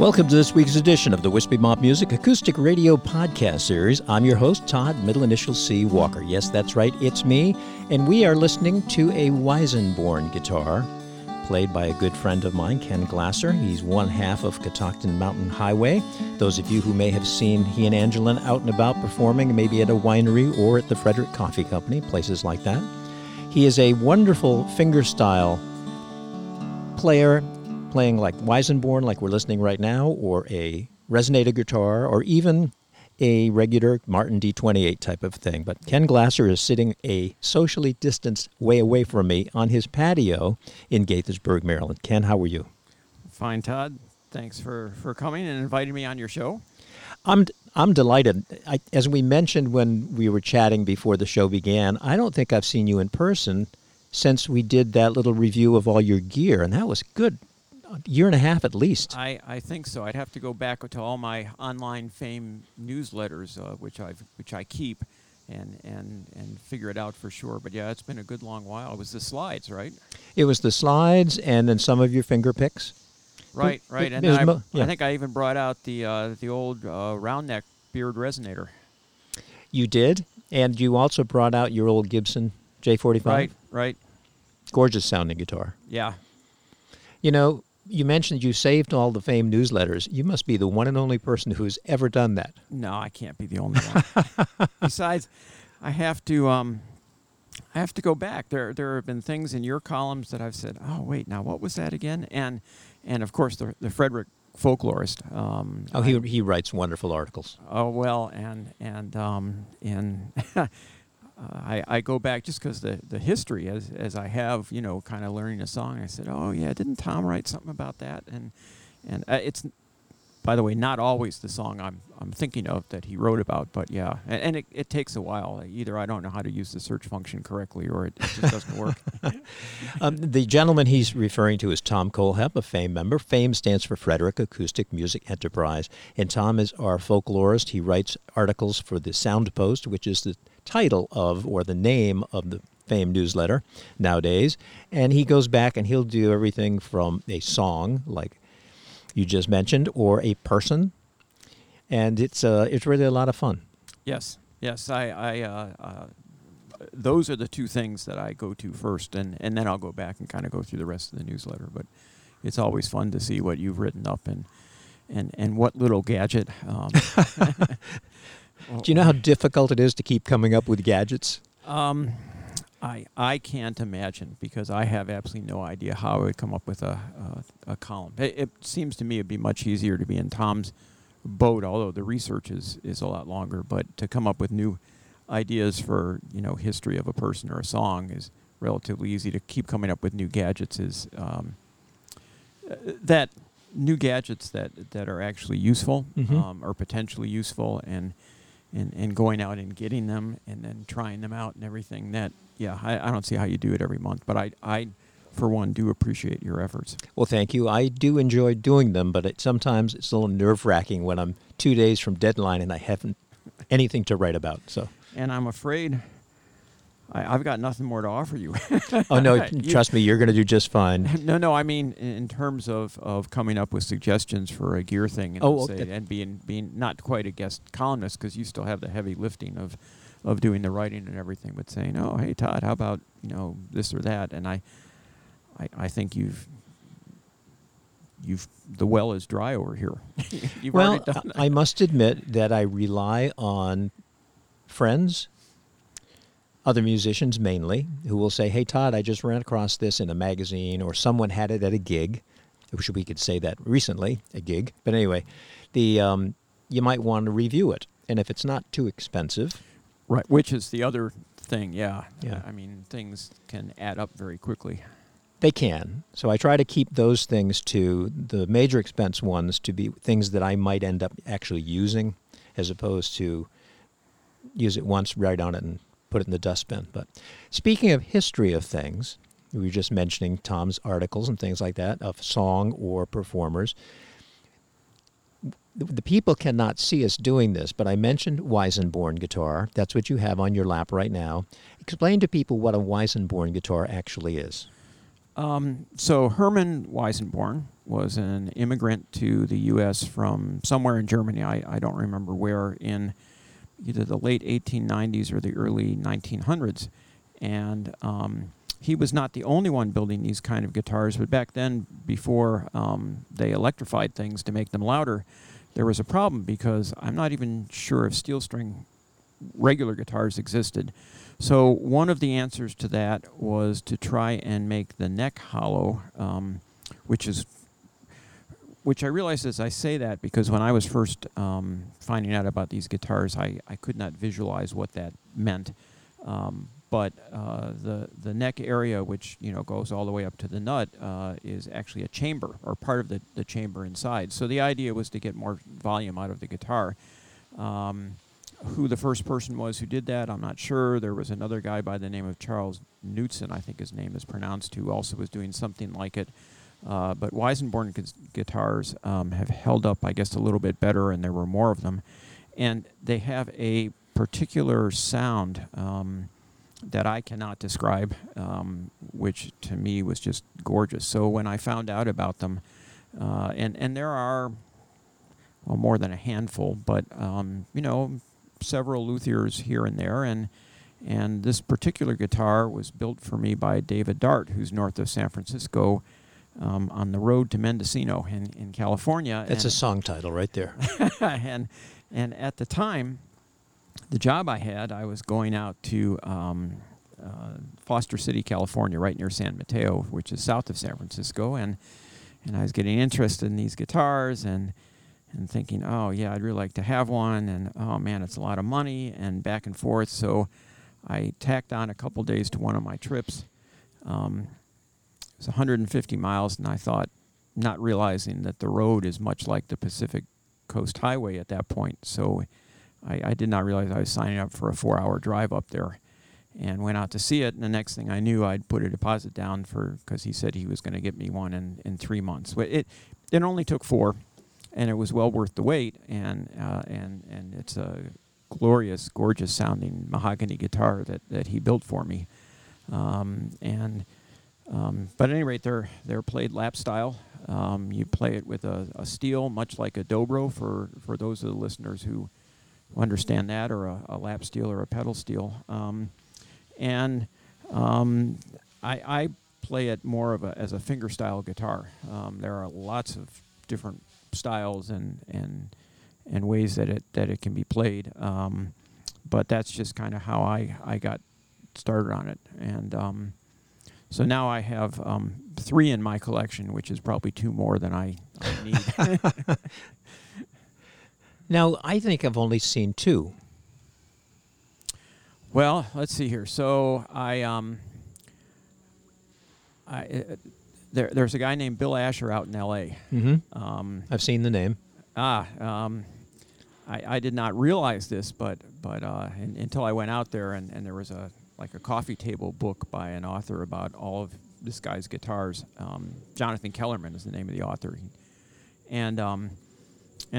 Welcome to this week's edition of the Wispy Mop Music Acoustic Radio Podcast Series. I'm your host, Todd, middle initial C. Walker. Yes, that's right, it's me. And we are listening to a Weissenborn guitar played by a good friend of mine, Ken Glasser. He's one half of Catoctin Mountain Highway. Those of you who may have seen he and Angelin out and about performing, maybe at a winery or at the Frederick Coffee Company, places like that. He is a wonderful fingerstyle player, playing like Weissenborn, like we're listening right now, or a resonator guitar, or even a regular Martin D-28 type of thing. But Ken Glasser is sitting a socially distanced way away from me on his patio in Gaithersburg, Maryland. Ken, how are you? Fine, Todd. Thanks for coming and inviting me on your show. I'm delighted. As we mentioned when we were chatting before the show began, I don't think I've seen you in person since we did that little review of all your gear, and that was good. A year and a half at least. I think so. I'd have to go back to all my online fame newsletters, which I keep, and figure it out for sure. But yeah, it's been a good long while. It was the slides, right? It was the slides, and then some of your finger picks. Right. And I think I even brought out the old round neck Beard resonator. You did, and you also brought out your old Gibson J45. Right. Gorgeous sounding guitar. Yeah. You know, you mentioned you saved all the fame newsletters. You must be the one and only person who's ever done that. No, I can't be the only one. Besides, I have to go back. There have been things in your columns that I've said, oh wait, now what was that again? And of course the Frederick folklorist. He writes wonderful articles. Oh well, and I go back just because the history, as I have, you know, kind of learning a song. I said, oh yeah, didn't Tom write something about that? And it's, by the way, not always the song I'm thinking of that he wrote about, but yeah. And it takes a while. Either I don't know how to use the search function correctly, or it just doesn't work. The gentleman he's referring to is Tom Colehep, a FAME member. FAME stands for Frederick Acoustic Music Enterprise. And Tom is our folklorist. He writes articles for the Sound Post, which is the title of, or the name of, the FAME newsletter nowadays. And he goes back and he'll do everything from a song, like you just mentioned, or a person. And it's really a lot of fun. Yes. I those are the two things that I go to first, and then I'll go back and kind of go through the rest of the newsletter. But it's always fun to see what you've written up and what little gadget. Do you know how difficult it is to keep coming up with gadgets? I can't imagine, because I have absolutely no idea how I would come up with a column. It seems to me it'd be much easier to be in Tom's boat, although the research is a lot longer. But to come up with new ideas for, you know, history of a person or a song is relatively easy. To keep coming up with new gadgets is that new gadgets that are actually useful, mm-hmm. Or potentially useful, and going out and getting them and then trying them out and everything. That, yeah, I don't see how you do it every month, but I for one, do appreciate your efforts. Well, thank you. I do enjoy doing them, but sometimes it's a little nerve-wracking when I'm 2 days from deadline and I haven't anything to write about. So, and I'm afraid I've got nothing more to offer you. Oh, no, trust me, you're going to do just fine. No, I mean in terms of coming up with suggestions for a gear thing, and, and being not quite a guest columnist, because you still have the heavy lifting of doing the writing and everything, but saying, oh, hey, Todd, how about, you know, this or that? And I think you've the well is dry over here. Well, I must admit that I rely on friends, other musicians mainly, who will say, hey, Todd, I just ran across this in a magazine, or someone had it at a gig. I wish we could say that recently, a gig. But anyway, you might want to review it. And if it's not too expensive. Right, which is the other thing, yeah. I mean, things can add up very quickly. They can. So I try to keep those things, to the major expense ones, to be things that I might end up actually using, as opposed to use it once, write on it, and put it in the dustbin. But speaking of history of things, we were just mentioning Tom's articles and things like that, of song or performers. The people cannot see us doing this, but I mentioned Weissenborn guitar. That's what you have on your lap right now. Explain to people what a Weissenborn guitar actually is. So Hermann Weissenborn was an immigrant to the U.S. from somewhere in Germany, I don't remember where, in either the late 1890s or the early 1900s. And he was not the only one building these kind of guitars, but back then, before they electrified things to make them louder, there was a problem because I'm not even sure if steel string regular guitars existed. So one of the answers to that was to try and make the neck hollow, which I realize as I say that because when I was first finding out about these guitars, I could not visualize what that meant. But the neck area, which goes all the way up to the nut, is actually a chamber or part of the chamber inside. So the idea was to get more volume out of the guitar. Who the first person was who did that, I'm not sure. There was another guy by the name of Charles Newton, I think his name is pronounced, who also was doing something like it. But Weissenborn guitars have held up, I guess, a little bit better, and there were more of them. And they have a particular sound that I cannot describe, which to me was just gorgeous. So when I found out about them, and there are, well, more than a handful, but, several luthiers here and there, and this particular guitar was built for me by David Dart, who's north of San Francisco, on the road to Mendocino in California. That's a song title right there. and at the time, the job I had, I was going out to Foster City, California, right near San Mateo, which is south of San Francisco, and I was getting interested in these guitars and thinking, oh yeah, I'd really like to have one, and oh man, it's a lot of money, and back and forth. So I tacked on a couple days to one of my trips. It was 150 miles, and I thought, not realizing that the road is much like the Pacific Coast Highway at that point. So I did not realize I was signing up for a 4-hour drive up there, and went out to see it, and the next thing I knew, I'd put a deposit down because he said he was going to get me one in 3 months. But it only took 4. And it was well worth the wait, and it's a glorious, gorgeous sounding mahogany guitar that he built for me. But at any rate, they're played lap style. You play it with a steel, much like a Dobro for those of the listeners who understand that, or a lap steel or a pedal steel. I play it more of as a finger style guitar. There are lots of different styles and ways that it can be played, but that's just kind of how I got started on it, and so now I have 3 in my collection, which is probably 2 more than I need. Now I think I've only seen 2. Well, let's see here. So There's a guy named Bill Asher out in L.A. Mm-hmm. I've seen the name. I did not realize this, but until I went out there, and there was a coffee table book by an author about all of this guy's guitars. Jonathan Kellerman is the name of the author, and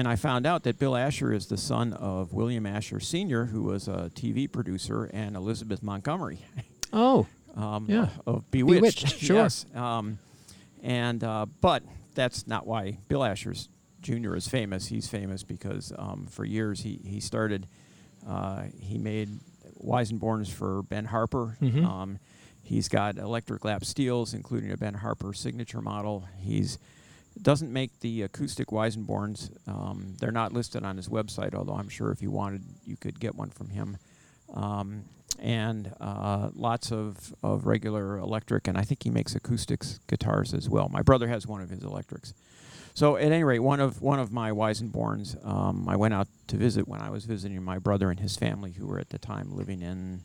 I found out that Bill Asher is the son of William Asher Sr., who was a TV producer, and Elizabeth Montgomery. Oh. Yeah. Of Bewitched. Sure. Yes. But that's not why Bill Asher Jr. is famous. He's famous because for years he started, he made Weissenborns for Ben Harper. Mm-hmm. He's got electric lap steels, including a Ben Harper signature model. He's doesn't make the acoustic Weissenborns. They're not listed on his website, although I'm sure if you wanted, you could get one from him. And lots of regular electric, and I think he makes acoustics guitars as well. My brother has one of his electrics. So at any rate, one of my Weissenborns, I went out to visit when I was visiting my brother and his family, who were at the time living in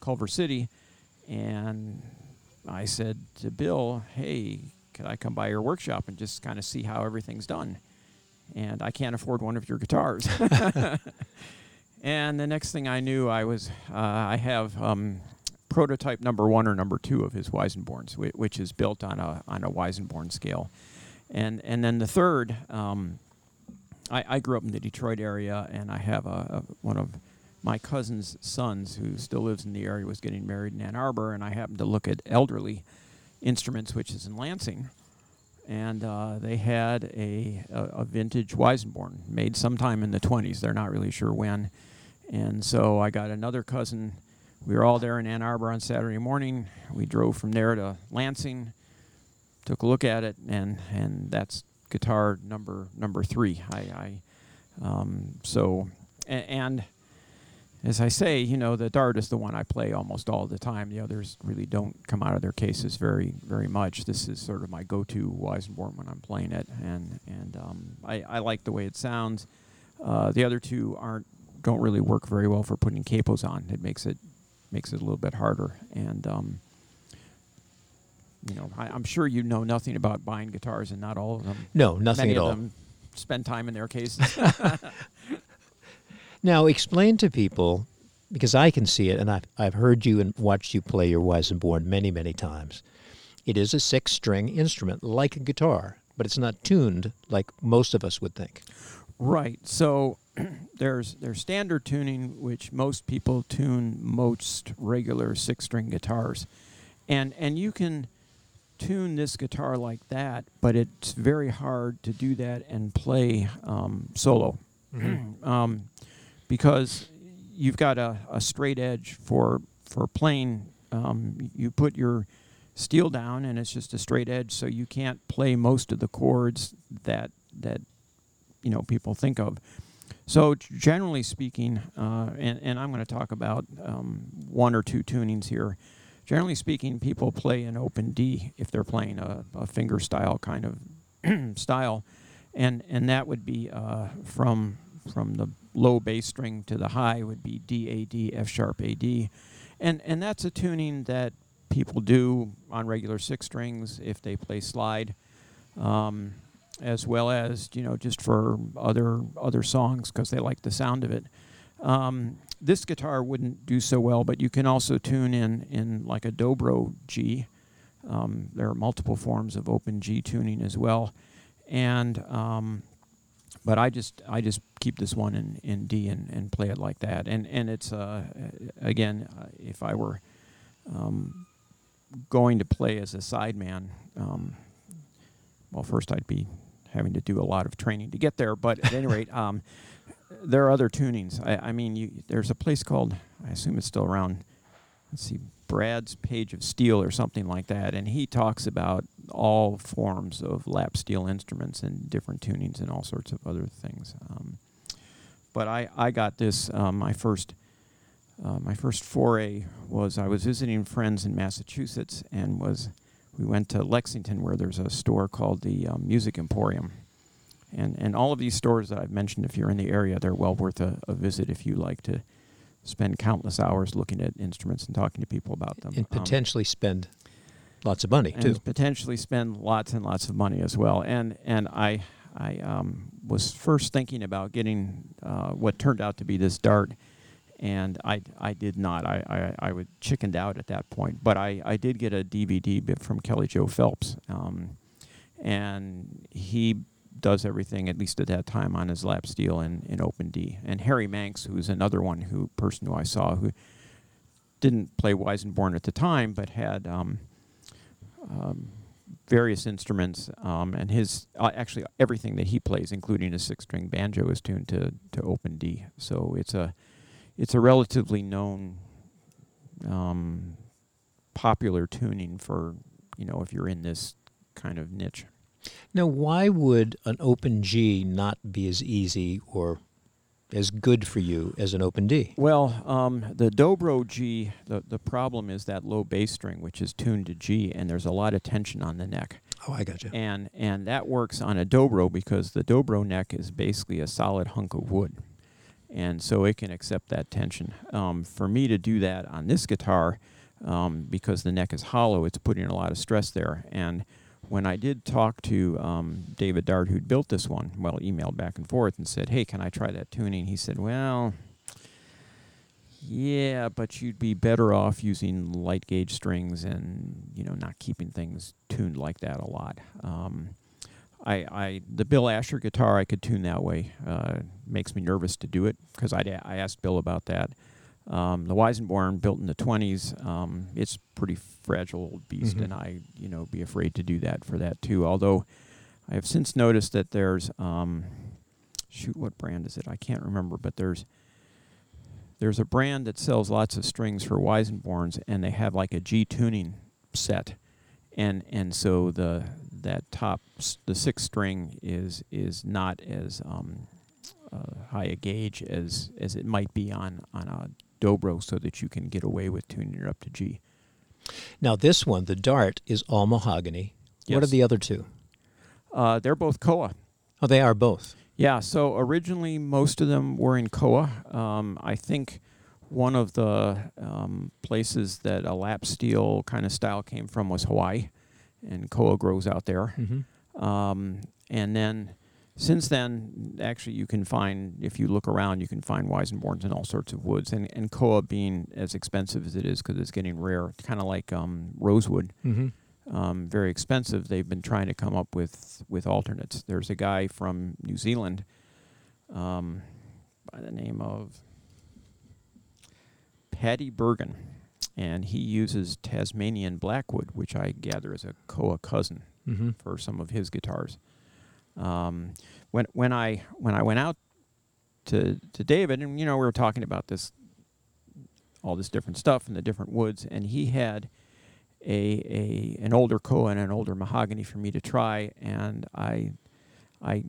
Culver City, and I said to Bill, hey, could I come by your workshop and just kind of see how everything's done? And I can't afford one of your guitars. And the next thing I knew, I was I have prototype number 1 or number 2 of his Weissenborns, which is built on a Weissenborn scale, and then the third. I grew up in the Detroit area, and I have one of my cousin's sons who still lives in the area was getting married in Ann Arbor, and I happened to look at elderly Instruments, which is in Lansing, and they had a vintage Weissenborn made sometime in the 20s. They're not really sure when. And so I got another cousin. We were all there in Ann Arbor on Saturday morning. We drove from there to Lansing, took a look at it, and that's guitar number three. And as I say, you know, the Dart is the one I play almost all the time. The others really don't come out of their cases very, very much. This is sort of my go-to Weissenborn when I'm playing it, and I like the way it sounds. The other two don't really work very well for putting capos on. It makes it a little bit harder. And you know, I'm sure you know nothing about buying guitars, and not all of them. No, nothing at all. Many of them spend time in their cases. Now, explain to people, because I can see it, and I've heard you and watched you play your Weissenborn many, many times. It is a six-string instrument, like a guitar, but it's not tuned like most of us would think. Right. So there's standard tuning, which most people tune most regular six-string guitars. And you can tune this guitar like that, but it's very hard to do that and play solo. Mm-hmm. Because you've got a straight edge for playing. You put your steel down, and it's just a straight edge, so you can't play most of the chords that you know people think of. So generally speaking, and I'm going to talk about one or two tunings here. Generally speaking, people play an open D if they're playing a finger style kind of style, and that would be from the low bass string to the high would be D, A, D, F sharp, A, D. And that's a tuning that people do on regular six strings if they play slide, as well as, you know, just for other songs because they like the sound of it. This guitar wouldn't do so well, but you can also tune in like a Dobro G. There are multiple forms of open G tuning as well. And but I just keep this one in D and play it like that, and it's again, if I were going to play as a sideman, well, first I'd be having to do a lot of training to get there. But at any rate, there are other tunings. There's a place called, I assume it's still around. Let's see, Brad's Page of Steel or something like that, and he talks about all forms of lap steel instruments and different tunings and all sorts of other things. But I got this, my first foray was I was visiting friends in Massachusetts, and we went to Lexington where there's a store called the Music Emporium. And all of these stores that I've mentioned, if you're in the area, they're well worth a visit if you like to spend countless hours looking at instruments and talking to people about them. And potentially spend lots of money, too. And potentially spend lots and lots of money as well. And I was first thinking about getting what turned out to be this Dart, and I did not. I would chickened out at that point. But I did get a DVD bit from Kelly Joe Phelps, and he does everything, at least at that time, on his lap steel in open D. And Harry Manx, who's another person who I saw who didn't play Weissenborn at the time, but had various instruments, and his actually everything that he plays, including his six-string banjo, is tuned to open D. So it's a relatively known, popular tuning for, you know, if you're in this kind of niche. Now, why would an open G not be as easy or as good for you as an open D? Well, the Dobro G, the problem is that low bass string, which is tuned to G, and there's a lot of tension on the neck. Oh, I got you. And that works on a Dobro because the Dobro neck is basically a solid hunk of wood, and so it can accept that tension. For me to do that on this guitar, because the neck is hollow, it's putting a lot of stress there. And when I did talk to David Dart, who'd built this one, well, emailed back and forth and said, hey, can I try that tuning? He said, well, yeah, but you'd be better off using light gauge strings and, you know, not keeping things tuned like that a lot. The Bill Asher guitar, I could tune that way. Makes me nervous to do it because I asked Bill about that. The Weissenborn, built in the 20s, it's pretty fragile beast, and I, be afraid to do that for that too. Although I have since noticed that there's, what brand is it? I can't remember, but there's a brand that sells lots of strings for Weissenborns, and they have like a G tuning set, and so the sixth string is not as high a gauge as it might be on a Dobro, so that you can get away with tuning it up to G. Now this one, the Dart, is all mahogany. Yes. What are the other two? They're both koa. Oh, they are both. Yeah, so originally most of them were in koa. I think one of the places that a lap steel kind of style came from was Hawaii, and koa grows out there. Mm-hmm. And then since then, actually, you can find, if you look around, you can find Weissenborns in all sorts of woods, and koa being as expensive as it is because it's getting rare, kind of like rosewood. Mm-hmm. Very expensive. They've been trying to come up with alternates. There's a guy from New Zealand by the name of Paddy Bergen, and he uses Tasmanian blackwood, which I gather is a koa cousin, for some of his guitars. When I went out to David, and we were talking about all this different stuff and the different woods, and he had an older koa and an older mahogany for me to try, and I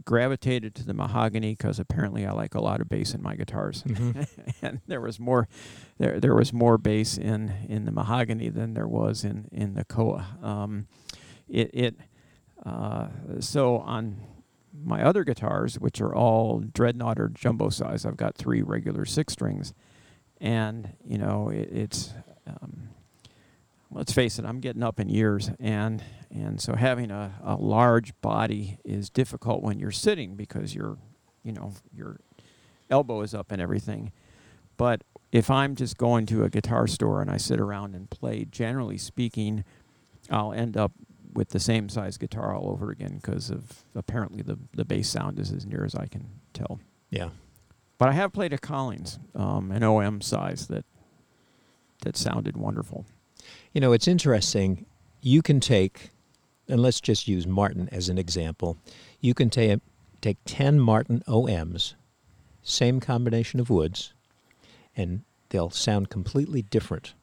gravitated to the mahogany because apparently I like a lot of bass in my guitars, and there was more bass in the mahogany than there was in the koa. So on my other guitars, which are all dreadnought or jumbo size, I've got three regular six strings, and it's. Let's face it, I'm getting up in years, and so having a large body is difficult when you're sitting because your elbow is up and everything. But if I'm just going to a guitar store and I sit around and play, generally speaking, I'll end up with the same size guitar all over again because of apparently the bass sound is as near as I can tell. Yeah. But I have played a Collins, an OM size that sounded wonderful. It's interesting. You can take, and let's just use Martin as an example, you can take 10 Martin OMs, same combination of woods, and they'll sound completely different.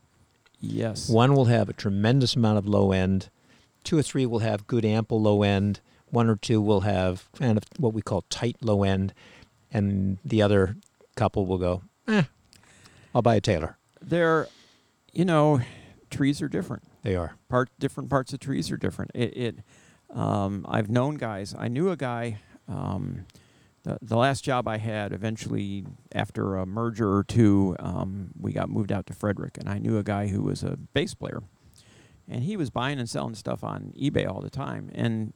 Yes. One will have a tremendous amount of low end, two or three will have good ample low end, one or two will have kind of what we call tight low end, and the other couple will go, I'll buy a Taylor. They're, trees are different. They are. Different parts of trees are different. I've known guys. I knew a guy. The last job I had, eventually, after a merger or two, we got moved out to Frederick, and I knew a guy who was a bass player, and he was buying and selling stuff on eBay all the time. And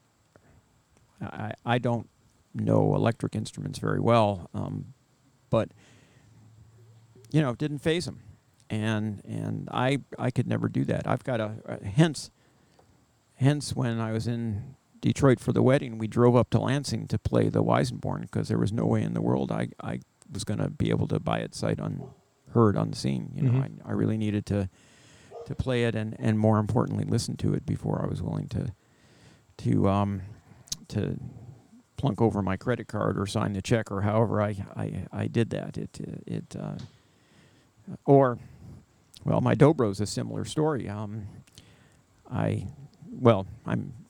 I don't know electric instruments very well, but it didn't faze him. And I could never do that. I've got hence when I was in Detroit for the wedding, we drove up to Lansing to play the Weissenborn because there was no way in the world I was going to be able to buy it sight unheard, unseen. I really needed to play it and more importantly listen to it before I was willing to plunk over my credit card or sign the check or however I did that. Well, my Dobro's a similar story. I'm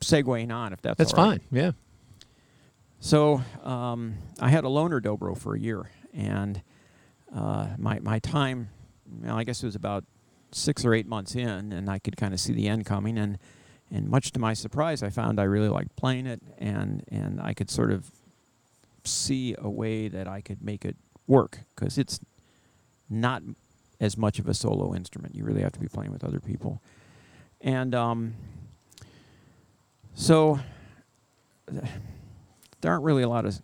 segueing on if that's all right. That's fine, yeah. So I had a loaner Dobro for a year, and my time, I guess it was about 6 or 8 months in, and I could kind of see the end coming, and much to my surprise, I found I really liked playing it, and I could sort of see a way that I could make it work, because it's not as much of a solo instrument. You really have to be playing with other people. And so there aren't really a lot of,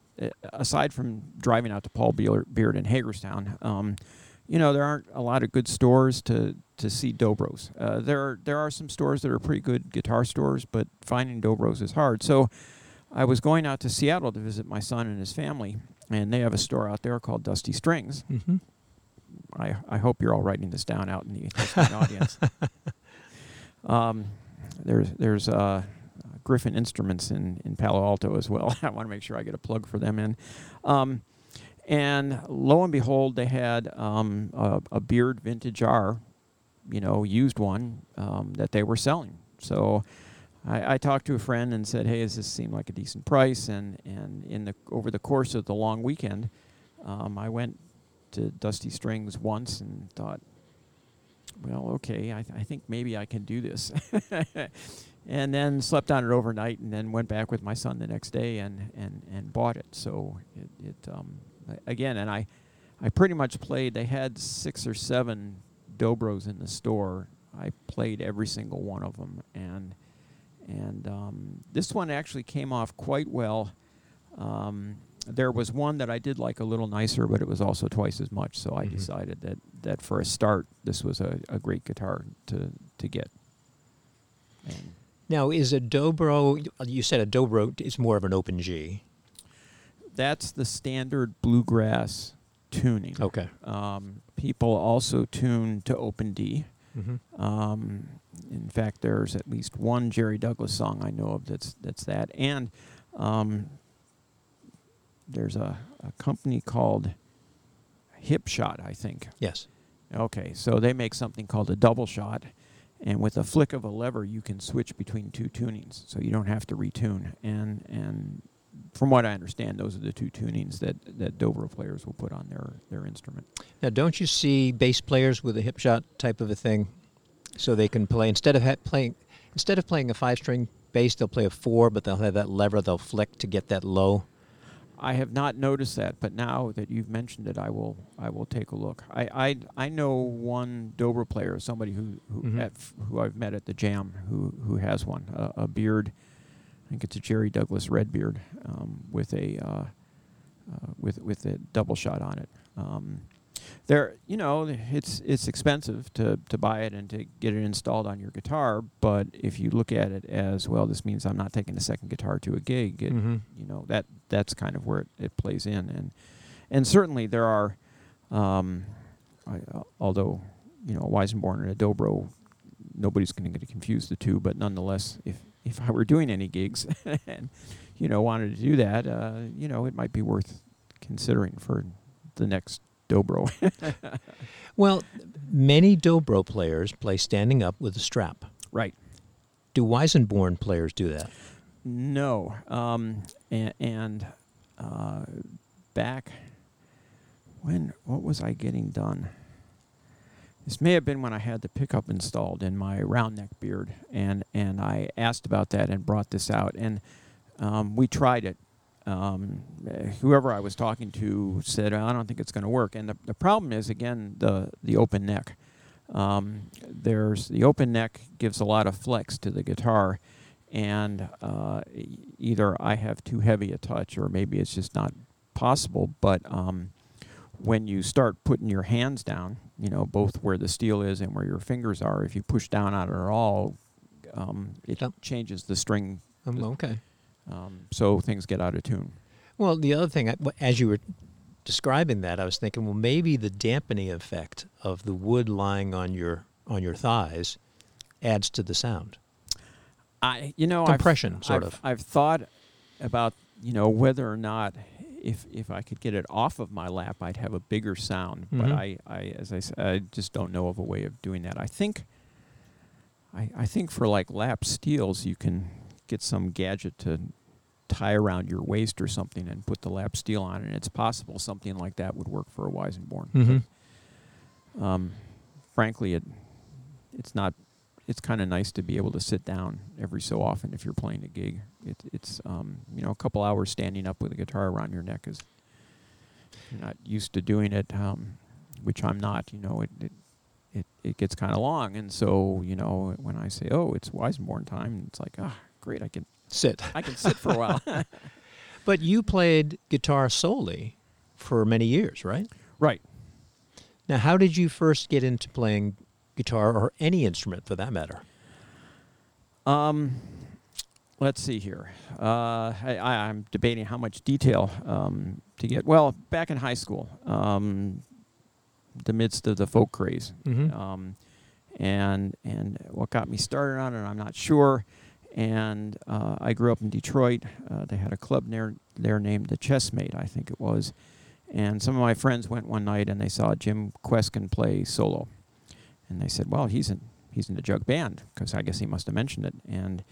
aside from driving out to Paul Beard in Hagerstown, there aren't a lot of good stores to see Dobros. There are some stores that are pretty good guitar stores, but finding Dobros is hard. So I was going out to Seattle to visit my son and his family, and they have a store out there called Dusty Strings. Mm-hmm. I hope you're all writing this down out in the listening audience. There's Griffin Instruments in Palo Alto as well. I want to make sure I get a plug for them in. And lo and behold, they had a Beard vintage R, used one that they were selling. So I talked to a friend and said, "Hey, does this seem like a decent price?" And over the course of the long weekend, I went to Dusty Strings once and thought, "Well, okay, I think maybe I can do this." And then slept on it overnight, and then went back with my son the next day and bought it. So I pretty much played. They had 6 or 7 Dobros in the store. I played every single one of them, and this one actually came off quite well. There was one that I did like a little nicer, but it was also twice as much. So I decided that for a start, this was a great guitar to get. And now, is a Dobro? You said a Dobro is more of an open G. That's the standard bluegrass tuning. Okay. People also tune to open D. Mm-hmm. In fact, there's at least one Jerry Douglas song I know of that's that. And there's a company called Hip Shot, I think. Yes. Okay, so they make something called a double shot, and with a flick of a lever, you can switch between two tunings, so you don't have to retune. And from what I understand, those are the two tunings that Dobro players will put on their instrument. Now, don't you see bass players with a hip shot type of a thing, so they can play instead of playing a 5-string bass, they'll play a 4, but they'll have that lever they'll flick to get that low? I have not noticed that, but now that you've mentioned it, I will take a look. I know one Dobro player, somebody who I've met at the Jam, who has one, a Beard. I think it's a Jerry Douglas Redbeard with a double shot on it. It's expensive to buy it and to get it installed on your guitar. But if you look at it as, well, this means I'm not taking a second guitar to a gig. It, that's kind of where it plays in, and certainly there are, although a Weissenborn and a Dobro, nobody's going to get confused the two. But nonetheless, if I were doing any gigs and wanted to do that, it might be worth considering for the next Dobro. Well, many Dobro players play standing up with a strap. Right. Do Weissenborn players do that? No. Back when, what was I getting done? This may have been when I had the pickup installed in my round neck Beard, and I asked about that and brought this out, and we tried it. Whoever I was talking to said, "I don't think it's going to work." And the problem is, again, the open neck. There's the open neck gives a lot of flex to the guitar, and either I have too heavy a touch, or maybe it's just not possible. But when you start putting your hands down, both where the steel is and where your fingers are, if you push down on it at all, it changes the string. Okay. So things get out of tune. Well, the other thing, as you were describing that, I was thinking, well, maybe the dampening effect of the wood lying on your thighs adds to the sound. Compression, sort of. I've thought about whether or not if I could get it off of my lap, I'd have a bigger sound. Mm-hmm. But as I just don't know of a way of doing that. I think for like lap steels, you can get some gadget to tie around your waist or something and put the lap steel on it. And it's possible something like that would work for a Weissenborn. Mm-hmm. But, frankly, it's not. It's kind of nice to be able to sit down every so often if you're playing a gig. It's a couple hours standing up with a guitar around your neck is. You're not used to doing it, which I'm not. It gets kind of long, and so when I say, "Oh, it's Weissenborn time," it's like, ah. Great, I can sit for a while. But you played guitar solely for many years, right? Right. Now, how did you first get into playing guitar, or any instrument for that matter? Let's see here. I'm debating how much detail to get. Well, back in high school, the midst of the folk craze. Mm-hmm. And what got me started on it, I'm not sure. And I grew up in Detroit. They had a club there named the Chessmate, I think it was. And some of my friends went one night and they saw Jim Kweskin play solo. And they said, well, he's in the Jug Band, because I guess he must have mentioned it. And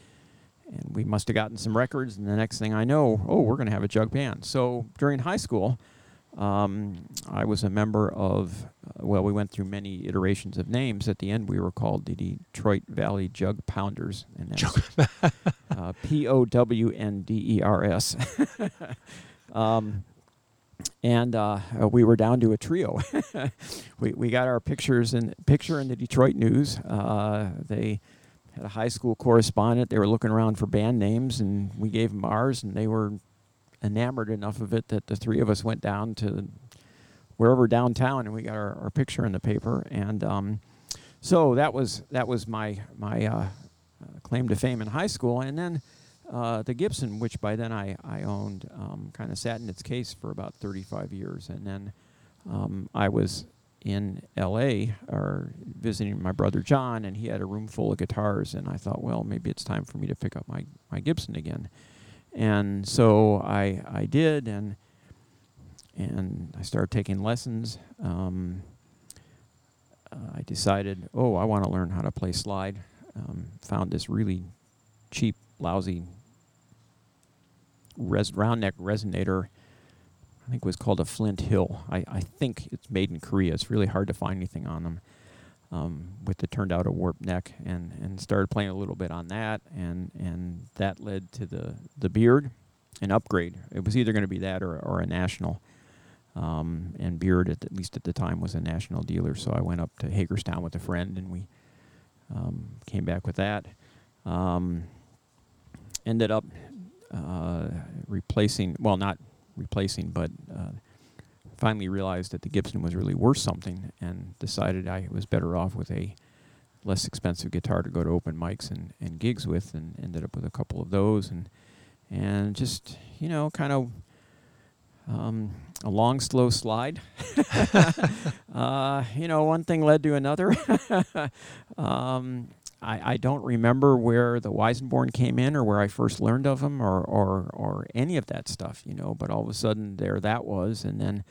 we must have gotten some records. And the next thing I know, oh, we're going to have a Jug Band. So during high school, I was a member of, we went through many iterations of names. At the end, we were called the Detroit Valley Jug Pounders. And that's Pownders. And we were down to a trio. We got our picture in the Detroit News. They had a high school correspondent. They were looking around for band names, and we gave them ours, and they were enamored enough of it that the three of us went down to wherever downtown, and we got our picture in the paper. And so that was my claim to fame in high school. And then the Gibson, which by then I owned, kind of sat in its case for about 35 years. And then I was in L.A. or visiting my brother John, and he had a room full of guitars. And I thought, well, maybe it's time for me to pick up my Gibson again. And so I did, and I started taking lessons. I decided, I want to learn how to play slide. Found this really cheap, lousy round neck resonator. I think it was called a Flint Hill. I think it's made in Korea. It's really hard to find anything on them, with the turned out a warp neck, and started playing a little bit on that, and that led to the Beard, an upgrade. It was either going to be that or a National, and Beard at least at the time was a National dealer. So I went up to Hagerstown with a friend, and we came back with that. Ended up finally realized that the Gibson was really worth something, and decided I was better off with a less expensive guitar to go to open mics and gigs with, and ended up with a couple of those, and just, kind of a long, slow slide. One thing led to another. I don't remember where the Weissenborn came in, or where I first learned of them, or any of that stuff, but all of a sudden there that was. And then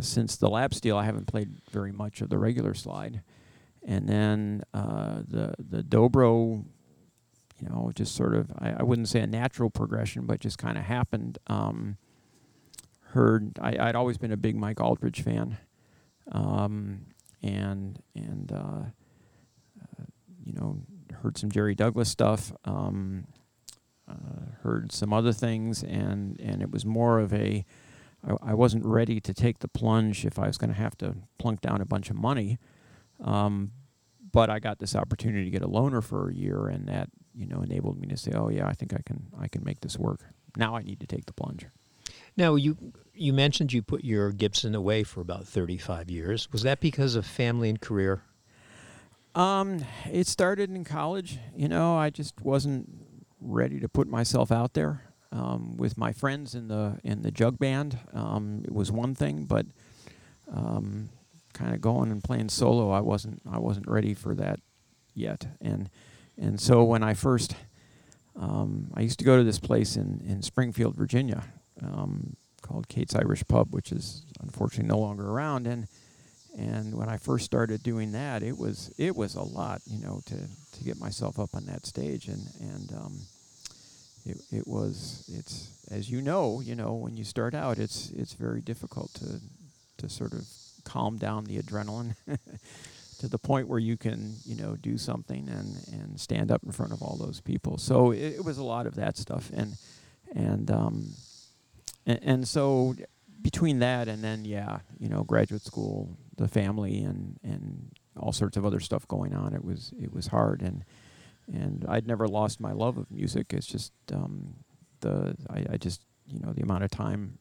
since the lap steel, I haven't played very much of the regular slide. And then the Dobro, just sort of, I wouldn't say a natural progression, but just kind of happened. I'd always been a big Mike Aldridge fan. Heard some Jerry Douglas stuff, heard some other things, and it was more of I wasn't ready to take the plunge if I was going to have to plunk down a bunch of money, but I got this opportunity to get a loaner for a year, and that enabled me to say, I think I can make this work. Now I need to take the plunge. Now you mentioned you put your Gibson away for about 35 years. Was that because of family and career? It started in college. I just wasn't ready to put myself out there. With my friends in the Jug Band, it was one thing, but kind of going and playing solo, I wasn't ready for that yet. And so when I first, I used to go to this place in Springfield, Virginia, called Kate's Irish Pub, which is unfortunately no longer around. And when I first started doing that, it was a lot, to get myself up on that stage, and it's as when you start out, it's very difficult to sort of calm down the adrenaline to the point where you can do something and stand up in front of all those people. So it was a lot of that stuff, and so between that and then graduate school, the family, and all sorts of other stuff going on, it was hard, and I'd never lost my love of music. It's just the amount of time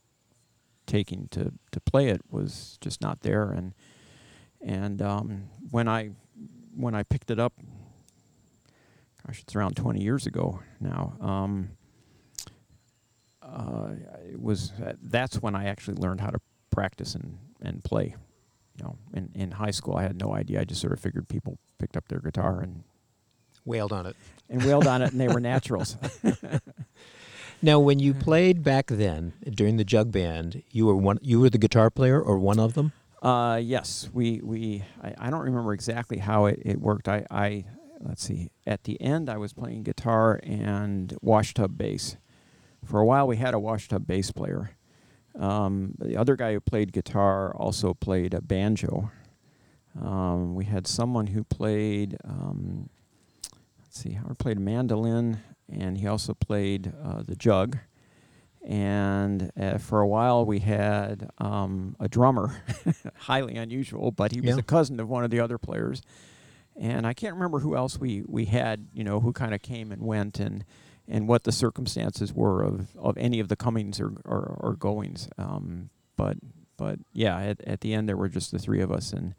taking to play it was just not there, and when I picked it up, gosh, it's around 20 years ago now. It was that's when I actually learned how to practice and play. you know, in high school, I had no idea. I just sort of figured people picked up their guitar and wailed on it. And wailed on it, and they were naturals. Now, when you played back then during the jug band, you were the guitar player or one of them? Yes, I don't remember exactly how it worked. Let's see. At the end, I was playing guitar and washtub bass. For a while, we had a washtub bass player. The other guy who played guitar also played a banjo. We had someone who played, Howard played mandolin, and he also played the jug. And for a while, we had a drummer, highly unusual, but he was a cousin of one of the other players. And I can't remember who else we had, you know, who kind of came and went, and what the circumstances were of any of the comings or goings. But yeah, at the end there were just the three of us, and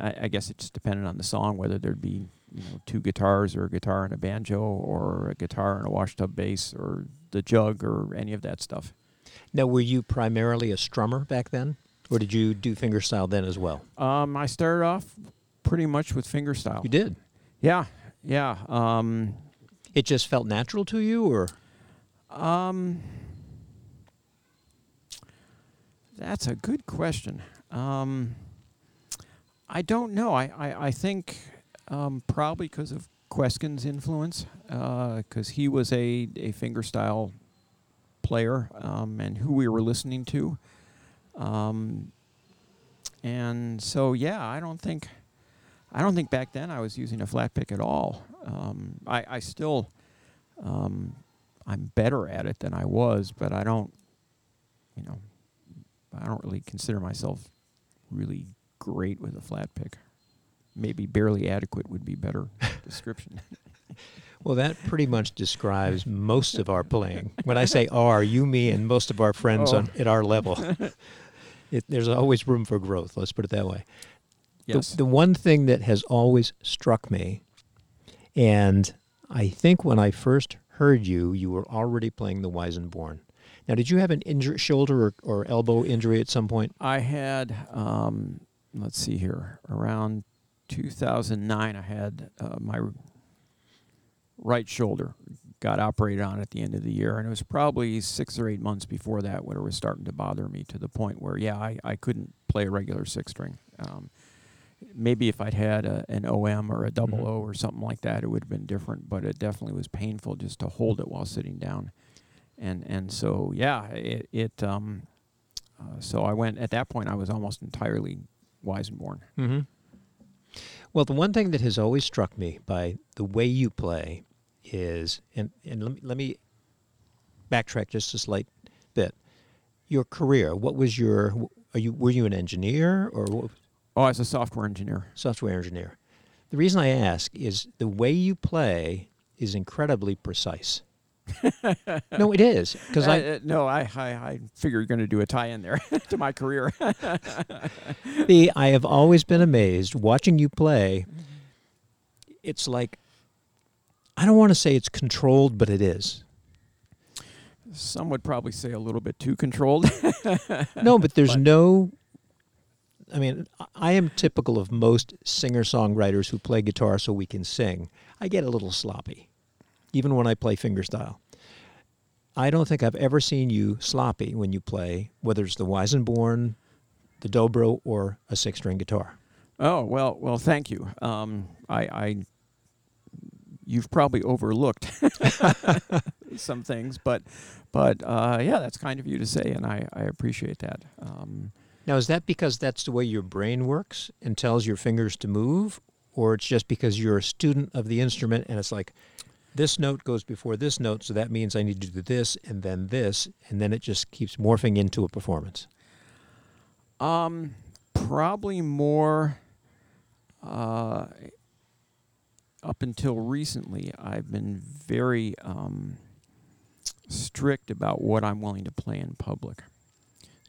I guess it just depended on the song whether there'd be, you know, two guitars or a guitar and a banjo or a guitar and a washtub bass or the jug or any of that stuff. Now, were you primarily a strummer back then, or did you do fingerstyle then as well? I started off pretty much with fingerstyle. You did? Yeah. It just felt natural to you, or? That's a good question. I don't know. I think probably because of Queskin's influence, because he was a fingerstyle player and who we were listening to. And so, yeah, I don't think back then I was using a flat pick at all. I still, I'm better at it than I was, but I don't really consider myself really great with a flat pick. Maybe barely adequate would be better description. Well, that pretty much describes most of our playing. When I say our, you, me, and most of our friends at our level. There's always room for growth, let's put it that way. Yes. The one thing that has always struck me, and I think when I first heard you, you were already playing the Weissenborn. Now, did you have an shoulder or elbow injury at some point? I had, let's see here, around 2009, I had my right shoulder got operated on at the end of the year, and it was probably 6 or 8 months before that when it was starting to bother me to the point where, I couldn't play a regular six-string. Maybe if I'd had an OM or a double O or something like that, it would have been different. But it definitely was painful just to hold it while sitting down, and so so I went at that point. I was almost entirely Weissenborn. Mm-hmm. Well, the one thing that has always struck me by the way you play is, and let me backtrack just a slight bit. Your career. What was your? Were you an engineer or? What? Oh, I was a software engineer. The reason I ask is the way you play is incredibly precise. No, it is. Because I figure you're going to do a tie-in there to my career. I have always been amazed watching you play. It's like, I don't want to say it's controlled, but it is. Some would probably say a little bit too controlled. No, but there's no... I mean, I am typical of most singer-songwriters who play guitar so we can sing. I get a little sloppy, even when I play fingerstyle. I don't think I've ever seen you sloppy when you play, whether it's the Weissenborn, the Dobro, or a six-string guitar. Oh, well, thank you. You've probably overlooked some things, but yeah, that's kind of you to say, and I appreciate that. Now, is that because that's the way your brain works and tells your fingers to move, or it's just because you're a student of the instrument and it's like, this note goes before this note, so that means I need to do this, and then it just keeps morphing into a performance? Probably more up until recently, I've been very strict about what I'm willing to play in public.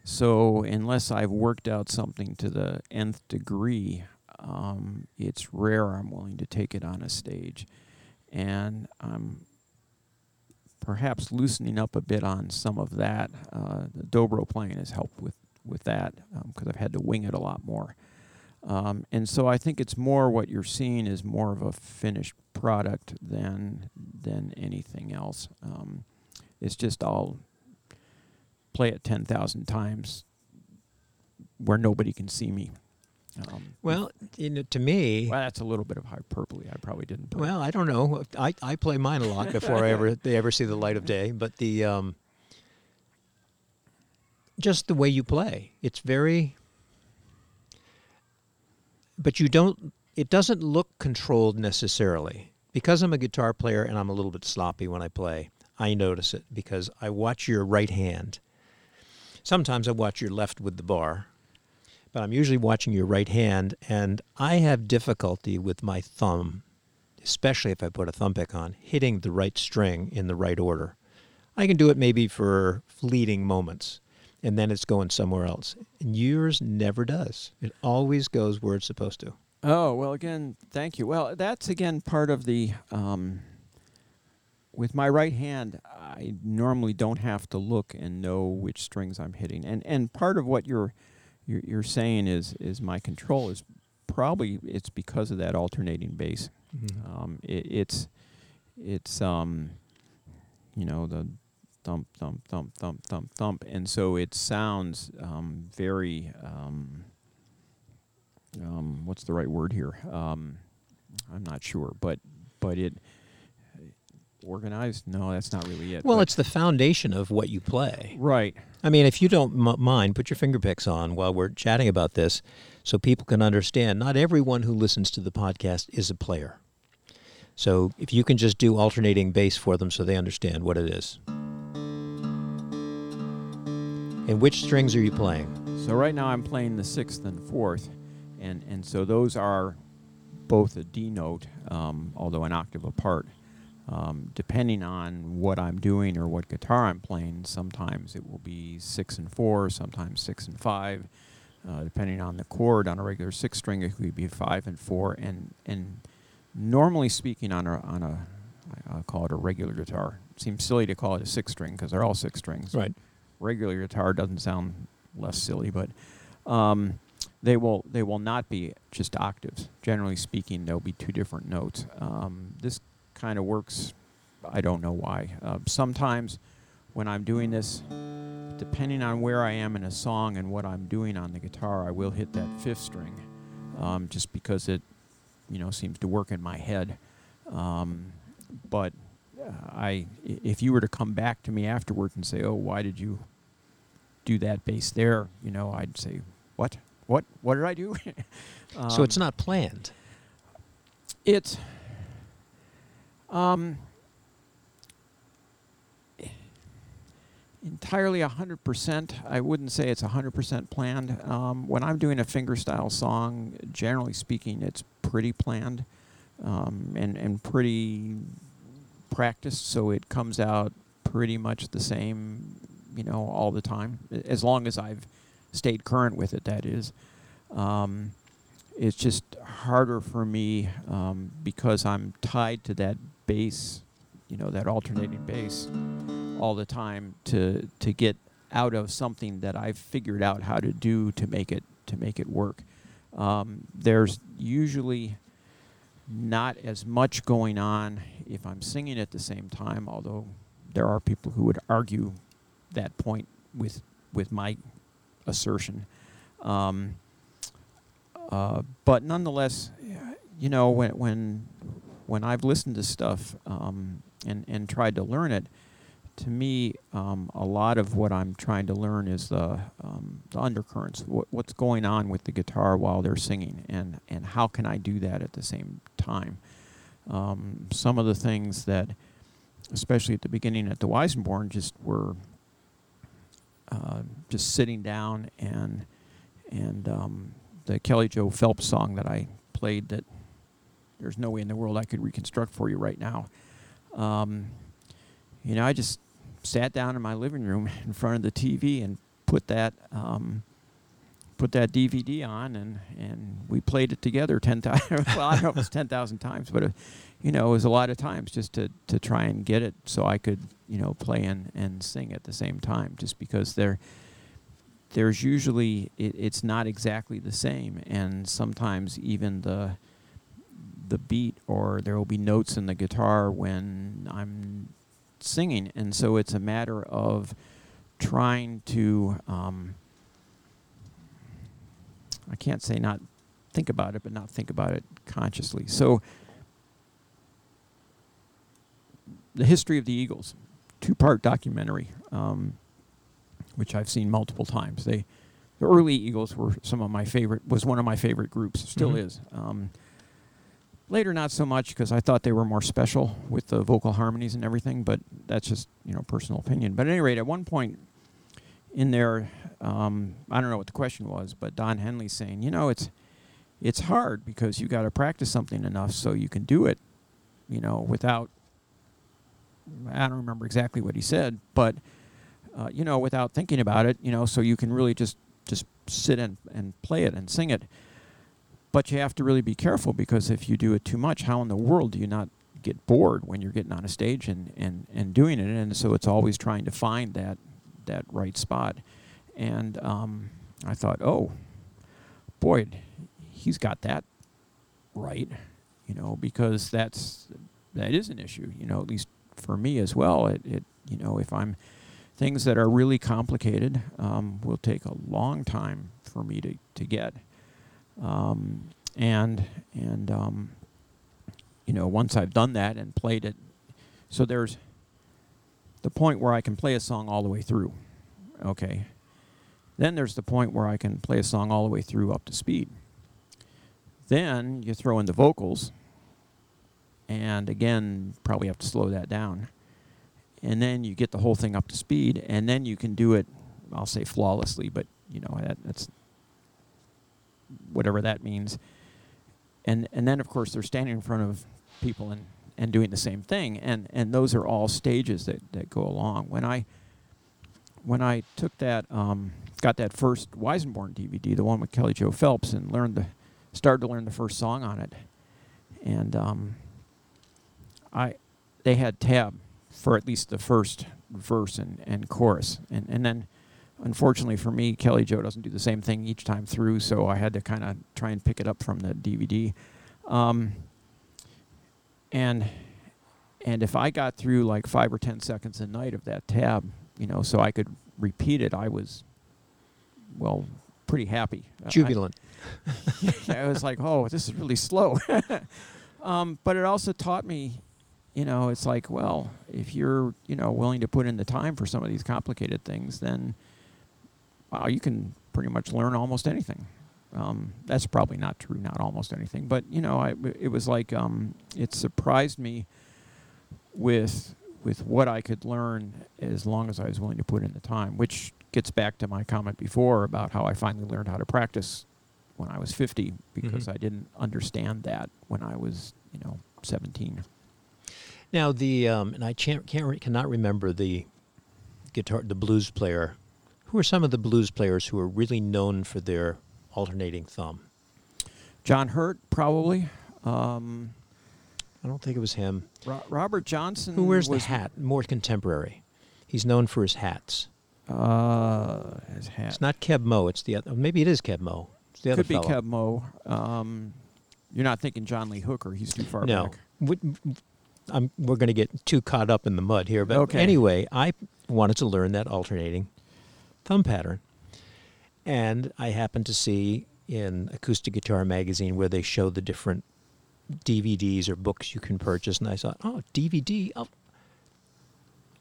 So unless I've worked out something to the nth degree, it's rare I'm willing to take it on a stage. And I'm perhaps loosening up a bit on some of that. The Dobro playing has helped with, with that because I've had to wing it a lot more. And so I think it's more what you're seeing is more of a finished product than anything else. It's just I'll play it 10,000 times where nobody can see me. Well, you know, to me... Well, that's a little bit of hyperbole. I probably didn't play. Well, I don't know. I play mine a lot before they ever see the light of day. But the just the way you play, it's very... But you don't... It doesn't look controlled necessarily. Because I'm a guitar player and I'm a little bit sloppy when I play, I notice it because I watch your right hand. Sometimes I watch your left with the bar. But I'm usually watching your right hand, and I have difficulty with my thumb, especially if I put a thumb pick on, hitting the right string in the right order. I can do it maybe for fleeting moments, and then it's going somewhere else. And yours never does. It always goes where it's supposed to. Oh, well, again, thank you. Well, that's, again, part of the... With my right hand, I normally don't have to look and know which strings I'm hitting. And part of what you're saying is my control is probably it's because of that alternating bass. Mm-hmm. It's you know, the thump thump thump thump thump thump, and so it sounds very what's the right word here? I'm not sure, but it organized? No, that's not really it. Well, it's the foundation of what you play. Right. I mean, if you don't mind, put your finger picks on while we're chatting about this so people can understand. Not everyone who listens to the podcast is a player. So if you can just do alternating bass for them so they understand what it is. And which strings are you playing? So right now I'm playing the 6th and 4th, and so those are both a D note, although an octave apart. Depending on what I'm doing or what guitar I'm playing, sometimes it will be 6 and 4, sometimes 6 and 5. Depending on the chord, on a regular 6 string, it could be 5 and 4. And normally speaking, on a I call it a regular guitar. It seems silly to call it a 6 string because they're all 6 strings. Right. Regular guitar doesn't sound less silly, but they will not be just octaves. Generally speaking, there'll be 2 different notes. This kind of works, I don't know why. Sometimes when I'm doing this, depending on where I am in a song and what I'm doing on the guitar, I will hit that 5th string, just because it, you know, seems to work in my head. But if you were to come back to me afterwards and say, "Oh, why did you do that bass there?" You know, I'd say, "What did I do?" So it's not planned. It's. Entirely 100%. I wouldn't say it's 100% planned. When I'm doing a fingerstyle song, generally speaking, it's pretty planned and pretty practiced, so it comes out pretty much the same, you know, all the time, as long as I've stayed current with it, that is. It's just harder for me because I'm tied to that bass, you know, that alternating bass all the time to get out of something that I've figured out how to do to make it work. There's usually not as much going on if I'm singing at the same time, although there are people who would argue that point with my assertion. But nonetheless, you know, when I've listened to stuff and tried to learn it, to me, a lot of what I'm trying to learn is the undercurrents, what's going on with the guitar while they're singing, and how can I do that at the same time. Some of the things that, especially at the beginning at the Weissenborn, just were just sitting down and the Kelly Joe Phelps song that I played that there's no way in the world I could reconstruct for you right now. You know, I just sat down in my living room in front of the TV and put that DVD on, and we played it together 10 times. Well, I don't know if it was 10,000 times, but, you know, it was a lot of times just to try and get it so I could, you know, play and sing at the same time, just because they're... there's usually, it's not exactly the same, and sometimes even the beat, or there will be notes in the guitar when I'm singing, and so it's a matter of trying to, I can't say not think about it, but not think about it consciously. So the history of the Eagles, two-part documentary, which I've seen multiple times. The early Eagles were one of my favorite groups, still is. Later, not so much, because I thought they were more special with the vocal harmonies and everything, but that's just, personal opinion. But at any rate, at one point in there, I don't know what the question was, but Don Henley's saying, it's hard because you got to practice something enough so you can do it, without, I don't remember exactly what he said, but, without thinking about it, so you can really just sit and play it and sing it. But you have to really be careful, because if you do it too much, how in the world do you not get bored when you're getting on a stage and doing it? And so it's always trying to find that right spot. And I thought, oh, boy, he's got that right, because that is an issue, at least for me as well. If I'm things that are really complicated, will take a long time for me to get. Once I've done that and played it, so there's the point where I can play a song all the way through, okay? Then there's the point where I can play a song all the way through up to speed. Then you throw in the vocals, and again, probably have to slow that down. And then you get the whole thing up to speed, and then you can do it, I'll say flawlessly, but, that's... whatever that means. And then, of course, they're standing in front of people and doing the same thing. And those are all stages that go along. When I took that, got that first Weissenborn DVD, the one with Kelly Joe Phelps, and started to learn the first song on it. And they had tab for at least the first verse and chorus. And then, unfortunately for me, Kelly Joe doesn't do the same thing each time through, so I had to kind of try and pick it up from the DVD. And if I got through like 5 or 10 seconds a night of that tab, so I could repeat it, I was, well, pretty happy. Jubilant. I was like, oh, this is really slow. But it also taught me, it's like, well, if you're, willing to put in the time for some of these complicated things, then... wow, you can pretty much learn almost anything. That's probably not true, not almost anything. But, it was like it surprised me with what I could learn as long as I was willing to put in the time, which gets back to my comment before about how I finally learned how to practice when I was 50, because I didn't understand that when I was, 17. Now, and I cannot remember the guitar, the blues player. Who are some of the blues players who are really known for their alternating thumb? John Hurt, probably. I don't think it was him. Robert Johnson. Who wears the hat? More contemporary. He's known for his hats. His hat. It's not Keb Mo. It's the other. Maybe it is Keb Mo. It's the other fellow. Could be Keb Mo. You're not thinking John Lee Hooker. He's too far back. No. We're going to get too caught up in the mud here. But anyway, I wanted to learn that alternating thumb pattern, and I happened to see in Acoustic Guitar Magazine where they show the different DVDs or books you can purchase, and I thought, oh, DVD of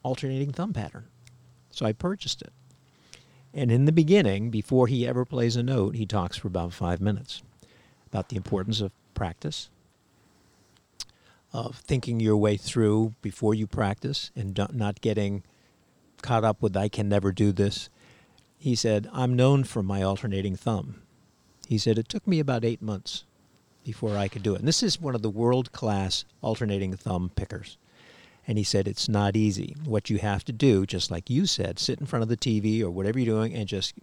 alternating thumb pattern. So I purchased it, and in the beginning, before he ever plays a note, he talks for about 5 minutes about the importance of practice, of thinking your way through before you practice, and not getting caught up with, I can never do this. He said, I'm known for my alternating thumb. He said, it took me about 8 months before I could do it. And this is one of the world-class alternating thumb pickers. And he said, it's not easy. What you have to do, just like you said, sit in front of the TV or whatever you're doing and just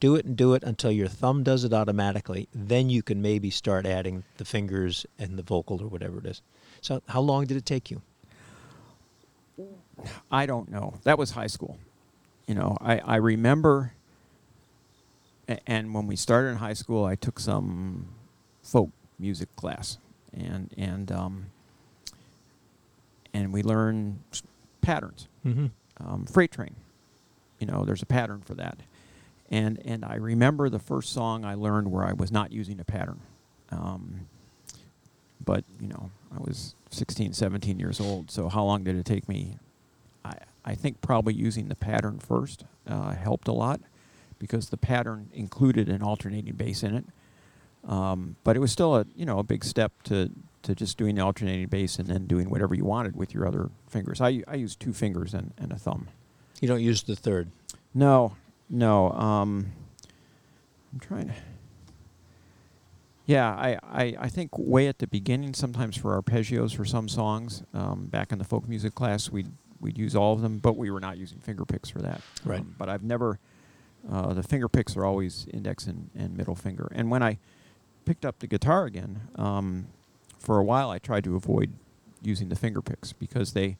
do it until your thumb does it automatically. Then you can maybe start adding the fingers and the vocal or whatever it is. So how long did it take you? I don't know. That was high school. I remember And when we started in high school, I took some folk music class, and we learned patterns. Mm-hmm. Freight Train, you know, there's a pattern for that. And I remember the first song I learned where I was not using a pattern. But, you know, I was 16, 17 years old, so how long did it take me? I think probably using the pattern first helped a lot, because the pattern included an alternating bass in it. But it was still a big step to just doing the alternating bass and then doing whatever you wanted with your other fingers. I use two fingers and a thumb. You don't use the third? No. I'm trying to... Yeah, I think way at the beginning, sometimes for arpeggios for some songs, back in the folk music class, we'd use all of them, but we were not using finger picks for that. Right. But I've never... the finger picks are always index and middle finger. And when I picked up the guitar again, for a while I tried to avoid using the finger picks because they're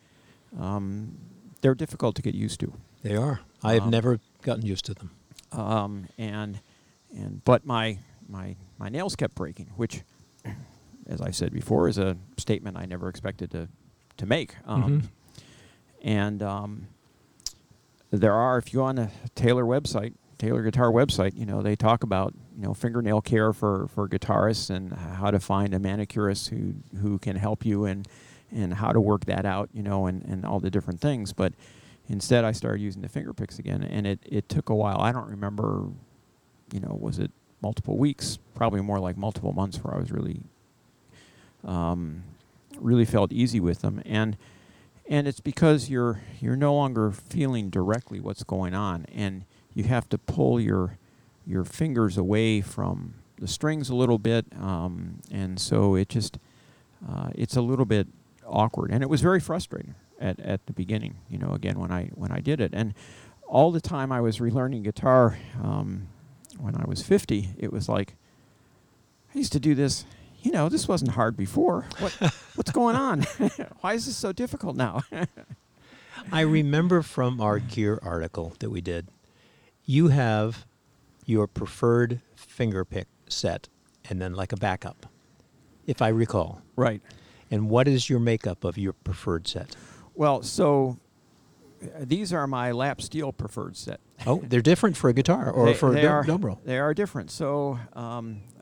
difficult to get used to. They are. I have never gotten used to them. But my nails kept breaking, which, as I said before, is a statement I never expected to make. There are, if you go on the Taylor guitar website, you know, they talk about, you know, fingernail care for guitarists and how to find a manicurist who can help you and how to work that out, you know, and all the different things. But instead I started using the finger picks again, and it took a while. I don't remember, you know, was it multiple weeks? Probably more like multiple months where I was really, really felt easy with them. And it's because you're no longer feeling directly what's going on, and you have to pull your fingers away from the strings a little bit, and so it just it's a little bit awkward, and it was very frustrating at the beginning. You know, again when I did it, and all the time I was relearning guitar. When I was 50, it was like I used to do this. You know, this wasn't hard before. What's going on? Why is this so difficult now? I remember from our gear article that we did, you have your preferred finger pick set and then like a backup, if I recall. Right. And what is your makeup of your preferred set? Well, so these are my lap steel preferred set. Oh, they're different for a guitar or for dobro. They are different. So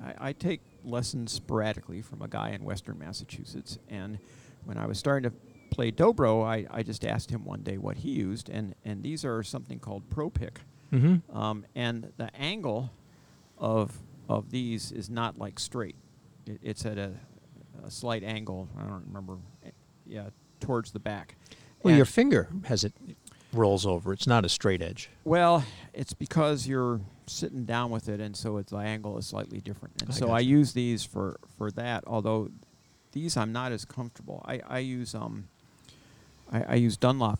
I take lessons sporadically from a guy in Western Massachusetts, and when I was starting to play dobro, I just asked him one day what he used, and these are something called Pro Pick, and the angle of these is not like straight; it's at a slight angle. I don't remember, towards the back. Well, and your finger rolls over. It's not a straight edge. Well, it's because you're sitting down with it, and so the angle is slightly different. And I use these for that, although these I'm not as comfortable. I use Dunlop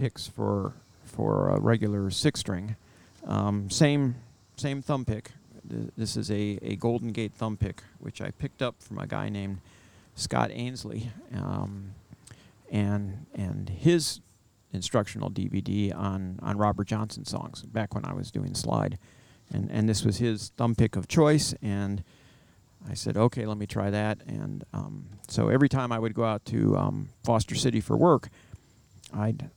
picks for a regular six-string. Same thumb pick. This is a Golden Gate thumb pick, which I picked up from a guy named Scott Ainsley. And his instructional DVD on Robert Johnson songs back when I was doing slide. And this was his thumb pick of choice, and I said, okay, let me try that. And so every time I would go out to Foster City for work, I'd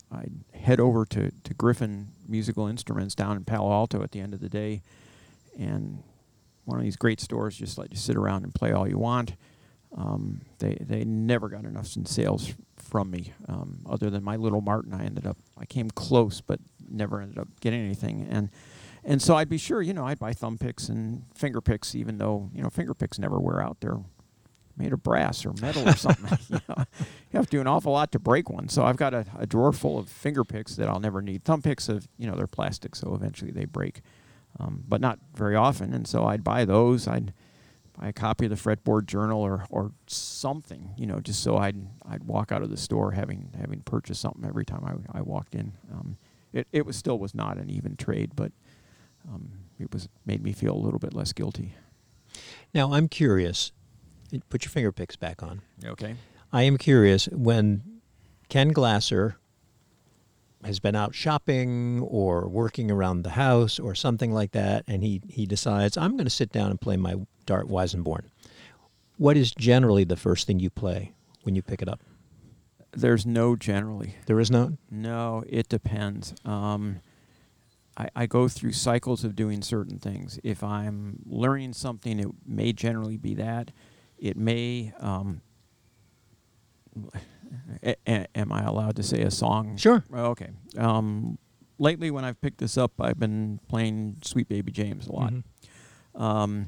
head over to Griffin Musical Instruments down in Palo Alto at the end of the day, and one of these great stores just let you sit around and play all you want. They never got enough in sales from me, other than my Little Martin. I came close, but never ended up getting anything. And so I'd be sure, you know, I'd buy thumb picks and finger picks, even though, you know, finger picks never wear out. They're made of brass or metal or something. You know, you have to do an awful lot to break one. So I've got a drawer full of finger picks that I'll never need. Thumb picks, they're plastic, so eventually they break, but not very often. And so I'd buy those. I'd a copy of the Fretboard Journal or something, you know, just so I'd walk out of the store having purchased something every time I walked in. It was not an even trade, but made me feel a little bit less guilty. Now I'm curious. Put your finger picks back on. Okay. I am curious, when Ken Glasser has been out shopping or working around the house or something like that, and he decides, I'm going to sit down and play my Dart Weissenborn. What is generally the first thing you play when you pick it up? There's no generally. There is not? No, it depends. I go through cycles of doing certain things. If I'm learning something, it may generally be that. It may... am I allowed to say a song? Sure. Okay. Lately, when I've picked this up, I've been playing Sweet Baby James a lot. Mm-hmm.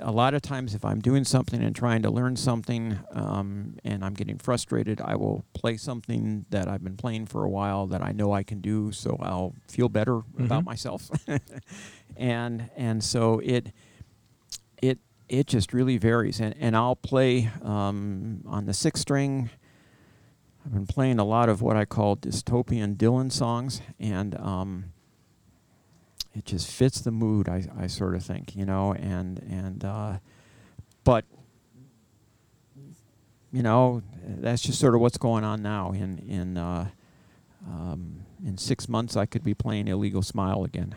A lot of times, if I'm doing something and trying to learn something, and I'm getting frustrated, I will play something that I've been playing for a while that I know I can do, so I'll feel better mm-hmm. about myself. and so it just really varies, and I'll play on the sixth string. I've been playing a lot of what I call dystopian Dylan songs, and it just fits the mood, I sort of think, you know, but, you know, that's just sort of what's going on now. In 6 months, I could be playing Illegal Smile again.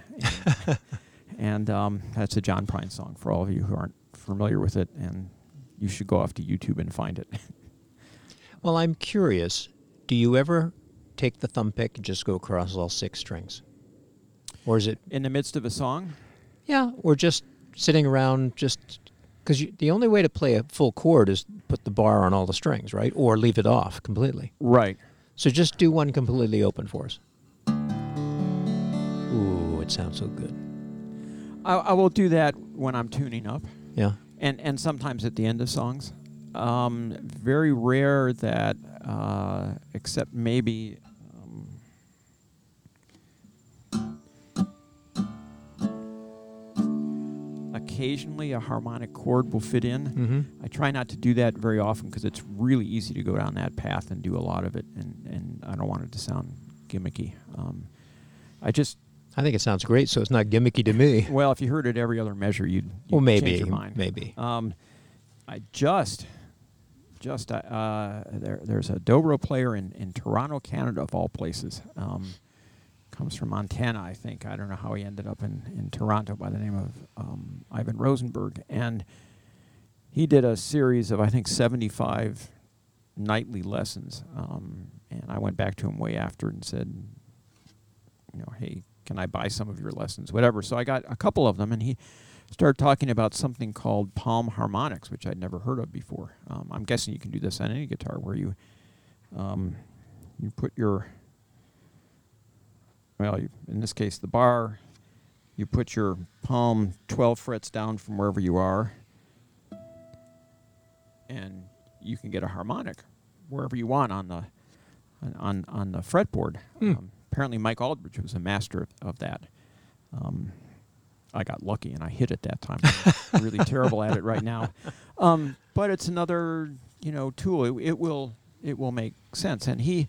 And that's a John Prine song for all of you who aren't familiar with it, and you should go off to YouTube and find it. Well, I'm curious, do you ever take the thumb pick and just go across all six strings? Or is it... in the midst of a song? Yeah, or just sitting around, just... because the only way to play a full chord is put the bar on all the strings, right? Or leave it off completely. Right. So just do one completely open for us. Ooh, it sounds so good. I will do that when I'm tuning up. Yeah. And sometimes at the end of songs. Very rare that, except maybe... occasionally a harmonic chord will fit in. Mm-hmm. I try not to do that very often because it's really easy to go down that path and do a lot of it, and I don't want it to sound gimmicky. I think it sounds great, so it's not gimmicky to me. Well, if you heard it every other measure, you'd change your mind. Maybe. There's a Dobro player in Toronto, Canada, of all places. Comes from Montana, I think. I don't know how he ended up in Toronto, by the name of Ivan Rosenberg. And he did a series of, I think, 75 nightly lessons. And I went back to him way after and said, you know, hey, can I buy some of your lessons? Whatever. So I got a couple of them, and he started talking about something called palm harmonics, which I'd never heard of before. I'm guessing you can do this on any guitar where you you put your... well, in this case, the bar, you put your palm 12 frets down from wherever you are, and you can get a harmonic wherever you want on the fretboard. Apparently, Mike Aldridge was a master of that. I got lucky, and I hit it that time. I'm really terrible at it right now. But it's another, you know, tool. It will make sense. And he...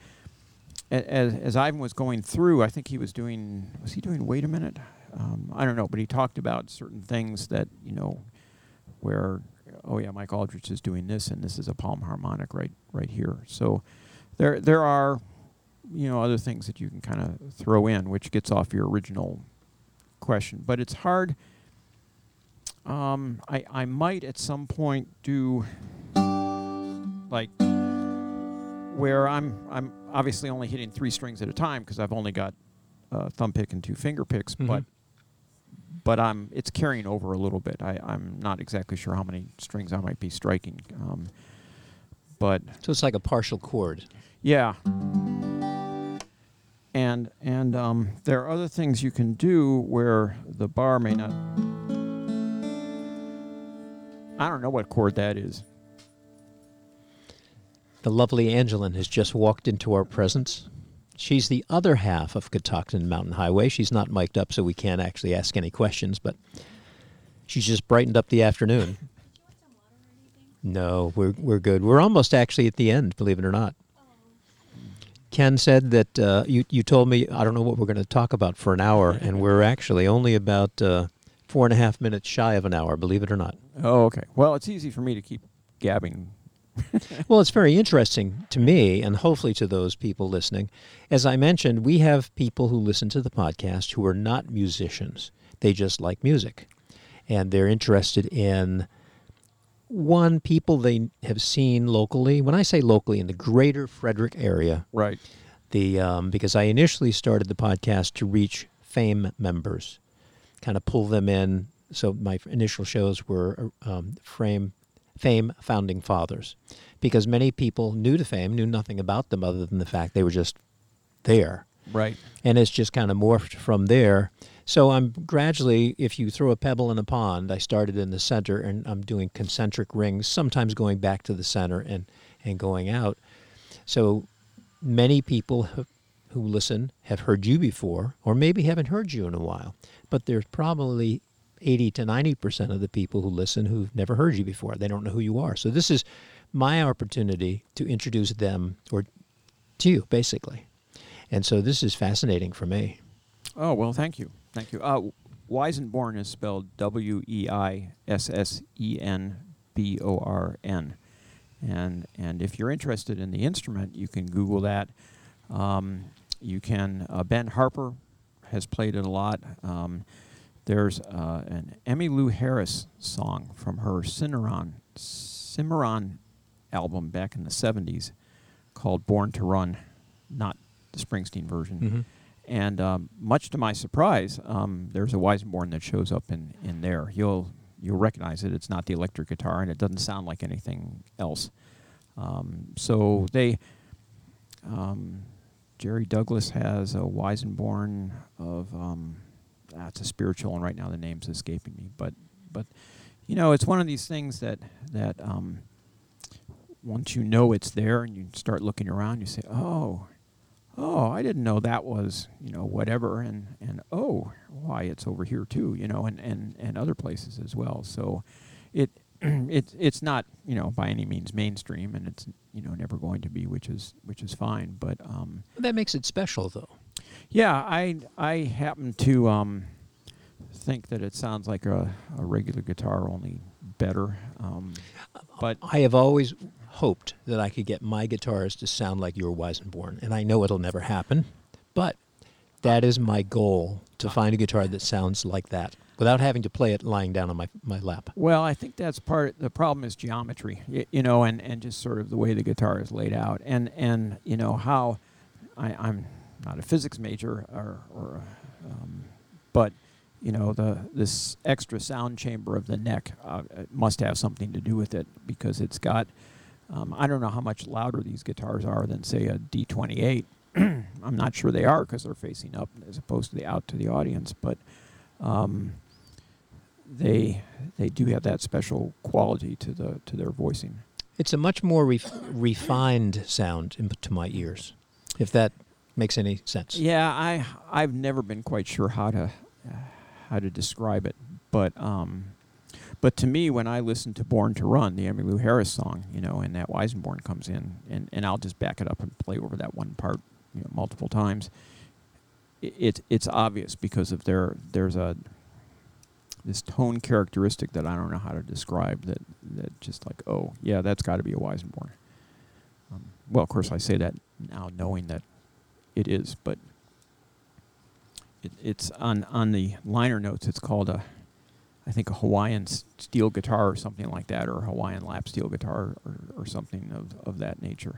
As Ivan was going through, I think he was doing... was he doing Wait a Minute? I don't know, but he talked about certain things that, you know, where, oh yeah, Mike Aldrich is doing this, and this is a palm harmonic right here. So there are, you know, other things that you can kind of throw in, which gets off your original question. But it's hard. I might at some point do, like... where I'm obviously only hitting three strings at a time because I've only got a thumb pick and two finger picks, mm-hmm. but it's carrying over a little bit. I'm not exactly sure how many strings I might be striking, but so it's like a partial chord. Yeah. And there are other things you can do where the bar may not... I don't know what chord that is. The lovely Angeline has just walked into our presence. She's the other half of Catoctin Mountain Highway. She's not mic'd up, so we can't actually ask any questions, but she's just brightened up the afternoon. Do you want some water or anything? No, we're good. We're almost actually at the end, believe it or not. Ken said that you told me, I don't know what we're going to talk about for an hour, and we're actually only about 4.5 minutes shy of an hour, believe it or not. Oh, okay. Well, it's easy for me to keep gabbing. Well, it's very interesting to me and hopefully to those people listening. As I mentioned, we have people who listen to the podcast who are not musicians. They just like music. And they're interested in, one, people they have seen locally. When I say locally, in the greater Frederick area. Right. Because I initially started the podcast to reach FAME members, kind of pull them in. So my initial shows were FAME Founding Fathers, because many people new to FAME knew nothing about them other than the fact they were just there. Right. And it's just kind of morphed from there. So I'm gradually, if you throw a pebble in a pond, I started in the center, and I'm doing concentric rings, sometimes going back to the center and going out. So many people who listen have heard you before, or maybe haven't heard you in a while, but there's probably 80 to 90% of the people who listen who've never heard you before. They don't know who you are. So this is my opportunity to introduce them, or to you, basically. And so this is fascinating for me. Oh, well, thank you. Thank you. Weissenborn is spelled W-E-I-S-S-E-N-B-O-R-N. And if you're interested in the instrument, you can Google that. Ben Harper has played it a lot. There's an Emmylou Lou Harris song from her Cimarron album back in the 70s called Born to Run, not the Springsteen version. Mm-hmm. And much to my surprise, there's a Weissenborn that shows up in there. You'll recognize it. It's not the electric guitar, and it doesn't sound like anything else. So they, Jerry Douglas has a Weissenborn of, it's a spiritual, and right now the name's escaping me. But you know, it's one of these things that once you know it's there and you start looking around, you say, Oh, I didn't know that was, whatever, and oh, why, it's over here too, and other places as well. So it's not, by any means mainstream, and it's, never going to be, which is fine, but that makes it special though. Yeah, I happen to think that it sounds like a regular guitar, only better. But I have always hoped that I could get my guitars to sound like your Weissenborn, and I know it'll never happen, but that is my goal, to find a guitar that sounds like that without having to play it lying down on my lap. Well, I think that's part of the problem, is geometry, and just sort of the way the guitar is laid out, and how I'm not a physics major or but this extra sound chamber of the neck must have something to do with it, because it's got, I don't know how much louder these guitars are than, say, a D-28. I'm not sure they are, because they're facing up as opposed to the out to the audience. But they do have that special quality to their voicing. It's a much more refined sound to my ears, if that makes any sense. Yeah, I've never been quite sure how to describe it, but to me, when I listen to Born to Run, the Emmylou Lou Harris song, and that Weissenborn comes in, and I'll just back it up and play over that one part, multiple times. It's obvious, because of there's this tone characteristic that I don't know how to describe, that just like, oh yeah, that's got to be a Weissenborn. Well, of course I say that now knowing that it is, but it's on the liner notes. It's called a Hawaiian steel guitar or something like that, or a Hawaiian lap steel guitar or something of that nature.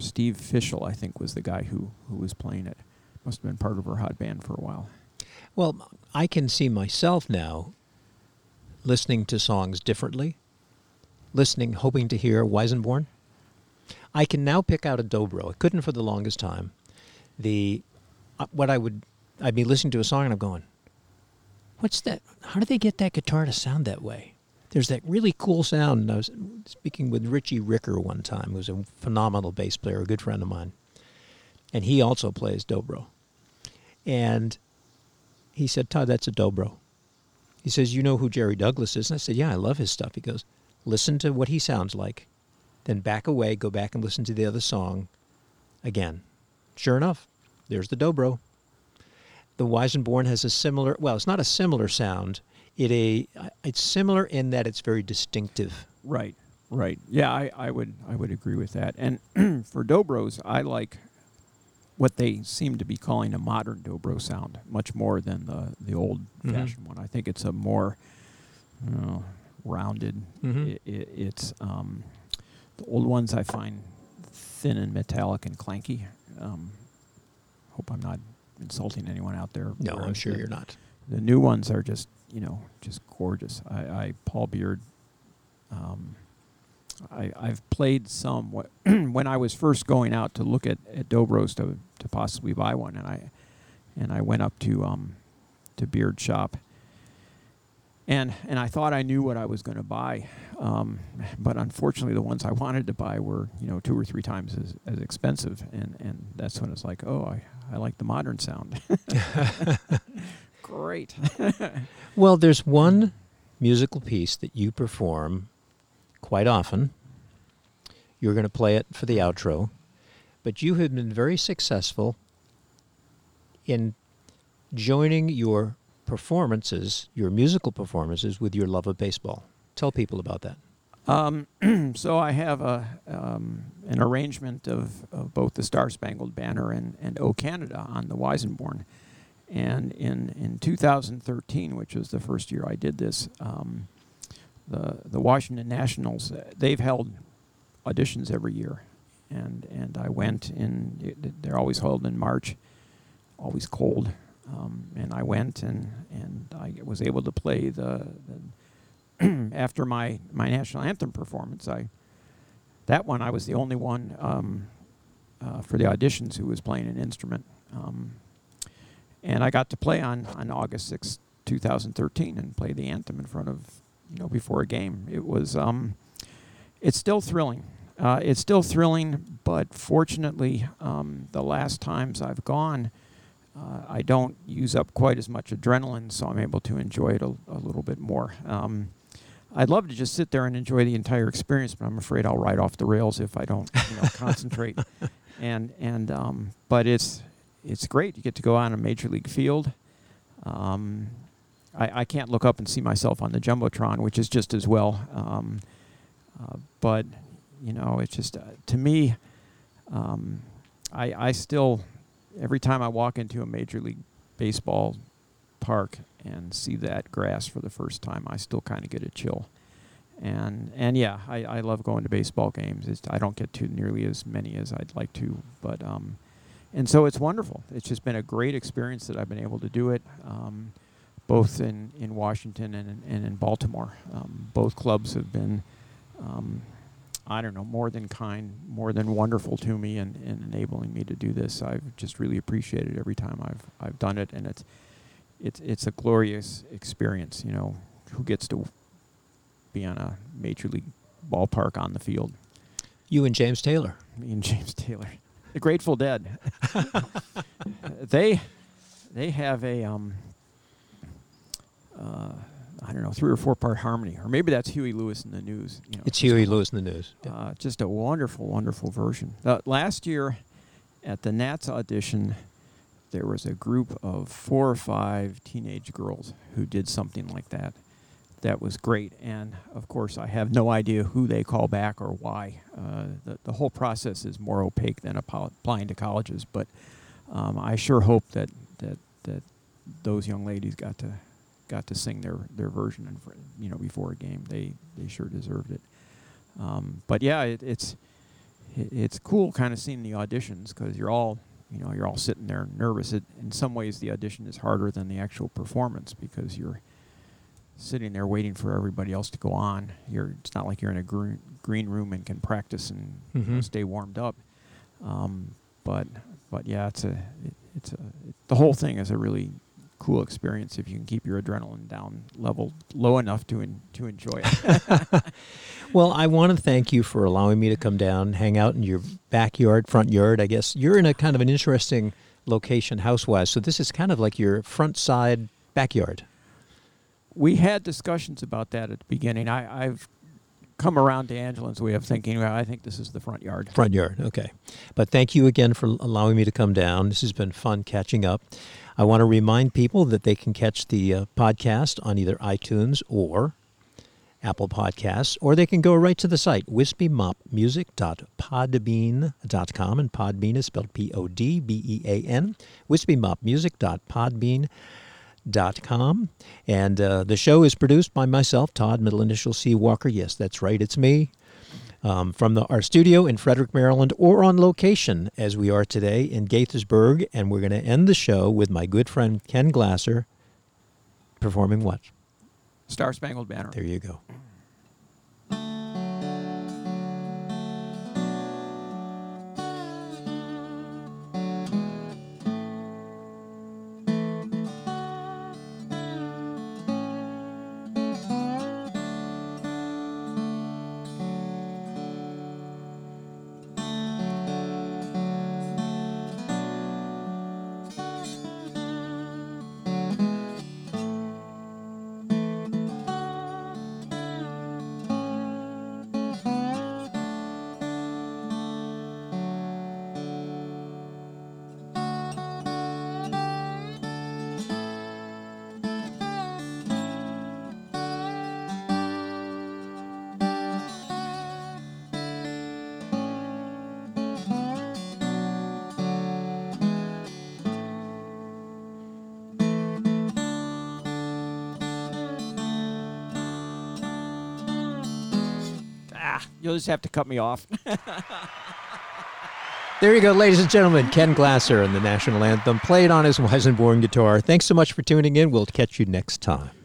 Steve Fischel, I think, was the guy who was playing it. Must have been part of her hot band for a while. Well, I can see myself now listening to songs differently, hoping to hear Weissenborn. I can now pick out a Dobro. I couldn't for the longest time. I'd be listening to a song and I'm going, what's that? How did they get that guitar to sound that way? There's that really cool sound. And I was speaking with Richie Ricker one time, who's a phenomenal bass player, a good friend of mine. And he also plays Dobro. And he said, Todd, that's a Dobro. He says, you know who Jerry Douglas is? And I said, yeah, I love his stuff. He goes, listen to what he sounds like. Then back away, go back and listen to the other song again. Sure enough, there's the Dobro. The Weissenborn has a similar, well, it's not a similar sound. It's similar in that it's very distinctive. Right. Right. Yeah, I would agree with that. And for Dobros, I like what they seem to be calling a modern Dobro sound, much more than the old-fashioned one. I think it's a more rounded. It's the old ones I find thin and metallic and clanky. Hope I'm not insulting anyone out there. No, I'm sure you're not. The new ones are just gorgeous. Paul Beard. I've played some when I was first going out to look at Dobros to possibly buy one, and I went up to Beard's shop, and I thought I knew what I was going to buy, but unfortunately the ones I wanted to buy were 2 or 3 times as expensive, and that's when it's like, I like the modern sound. Great. Well, there's one musical piece that you perform quite often. You're going to play it for the outro, but you have been very successful in joining your performances, your musical performances, with your love of baseball. Tell people about that. So I have an arrangement of both the Star-Spangled Banner and O Canada on the Weissenborn. And in 2013, which was the first year I did this, the Washington Nationals, they've held auditions every year. And I went in, they're always held in March, always cold. And I went and I was able to play the after my national anthem performance. I was the only one for the auditions who was playing an instrument. And I got to play on August 6, 2013, and play the anthem in front of, before a game. It was, it's still thrilling. It's still thrilling, but fortunately, the last times I've gone, I don't use up quite as much adrenaline, so I'm able to enjoy it a little bit more. I'd love to just sit there and enjoy the entire experience, but I'm afraid I'll ride off the rails if I don't, concentrate. But it's great. You get to go on a major league field. I can't look up and see myself on the Jumbotron, which is just as well. But, it's just, to me, I still, every time I walk into a major league baseball park and see that grass for the first time, I still kind of get a chill. And yeah, I love going to baseball games. I don't get to nearly as many as I'd like to, but... and so it's wonderful. It's just been a great experience that I've been able to do it, both in Washington and in Baltimore. Both clubs have been, more than kind, more than wonderful to me and enabling me to do this. I've just really appreciated every time I've done it, and it's a glorious experience. Who gets to be on a major league ballpark on the field? You and James Taylor. Me and James Taylor. The Grateful Dead. They have a 3 or 4 part harmony, or maybe that's Huey Lewis in the News. It's Huey Lewis in the News. Just a wonderful, wonderful version. Last year, at the Nats audition, there was a group of 4 or 5 teenage girls who did something like that. That was great, and of course I have no idea who they call back or why. The whole process is more opaque than applying to colleges, but I sure hope that those young ladies got to sing their version before a game. They sure deserved it. But yeah, it's cool kind of seeing the auditions, because you're all sitting there nervous. In some ways the audition is harder than the actual performance, because you're sitting there waiting for everybody else to go on. It's not like you're in a green room and can practice and stay warmed up. But yeah, the whole thing is a really cool experience if you can keep your adrenaline down low enough to enjoy it. Well, I want to thank you for allowing me to come down, hang out in your backyard, front yard. I guess you're in a kind of an interesting location house-wise, so this is kind of like your front side backyard. We had discussions about that at the beginning. I've come around to Angela's way of thinking, I think this is the front yard. Front yard, okay. But thank you again for allowing me to come down. This has been fun catching up. I want to remind people that they can catch the podcast on either iTunes or Apple Podcasts, or they can go right to the site, wispymopmusic.podbean.com, and Podbean is spelled P-O-D-B-E-A-N, wispymopmusic.podbean.com. And the show is produced by myself, Todd, middle initial C. Walker. Yes, that's right, it's me. From our studio in Frederick, Maryland, or on location, as we are today, in Gaithersburg. And we're going to end the show with my good friend Ken Glasser performing what? Star Spangled Banner. There you go. You'll just have to cut me off. There you go, ladies and gentlemen. Ken Glasser and the National Anthem, played on his Weissenborn guitar. Thanks so much for tuning in. We'll catch you next time.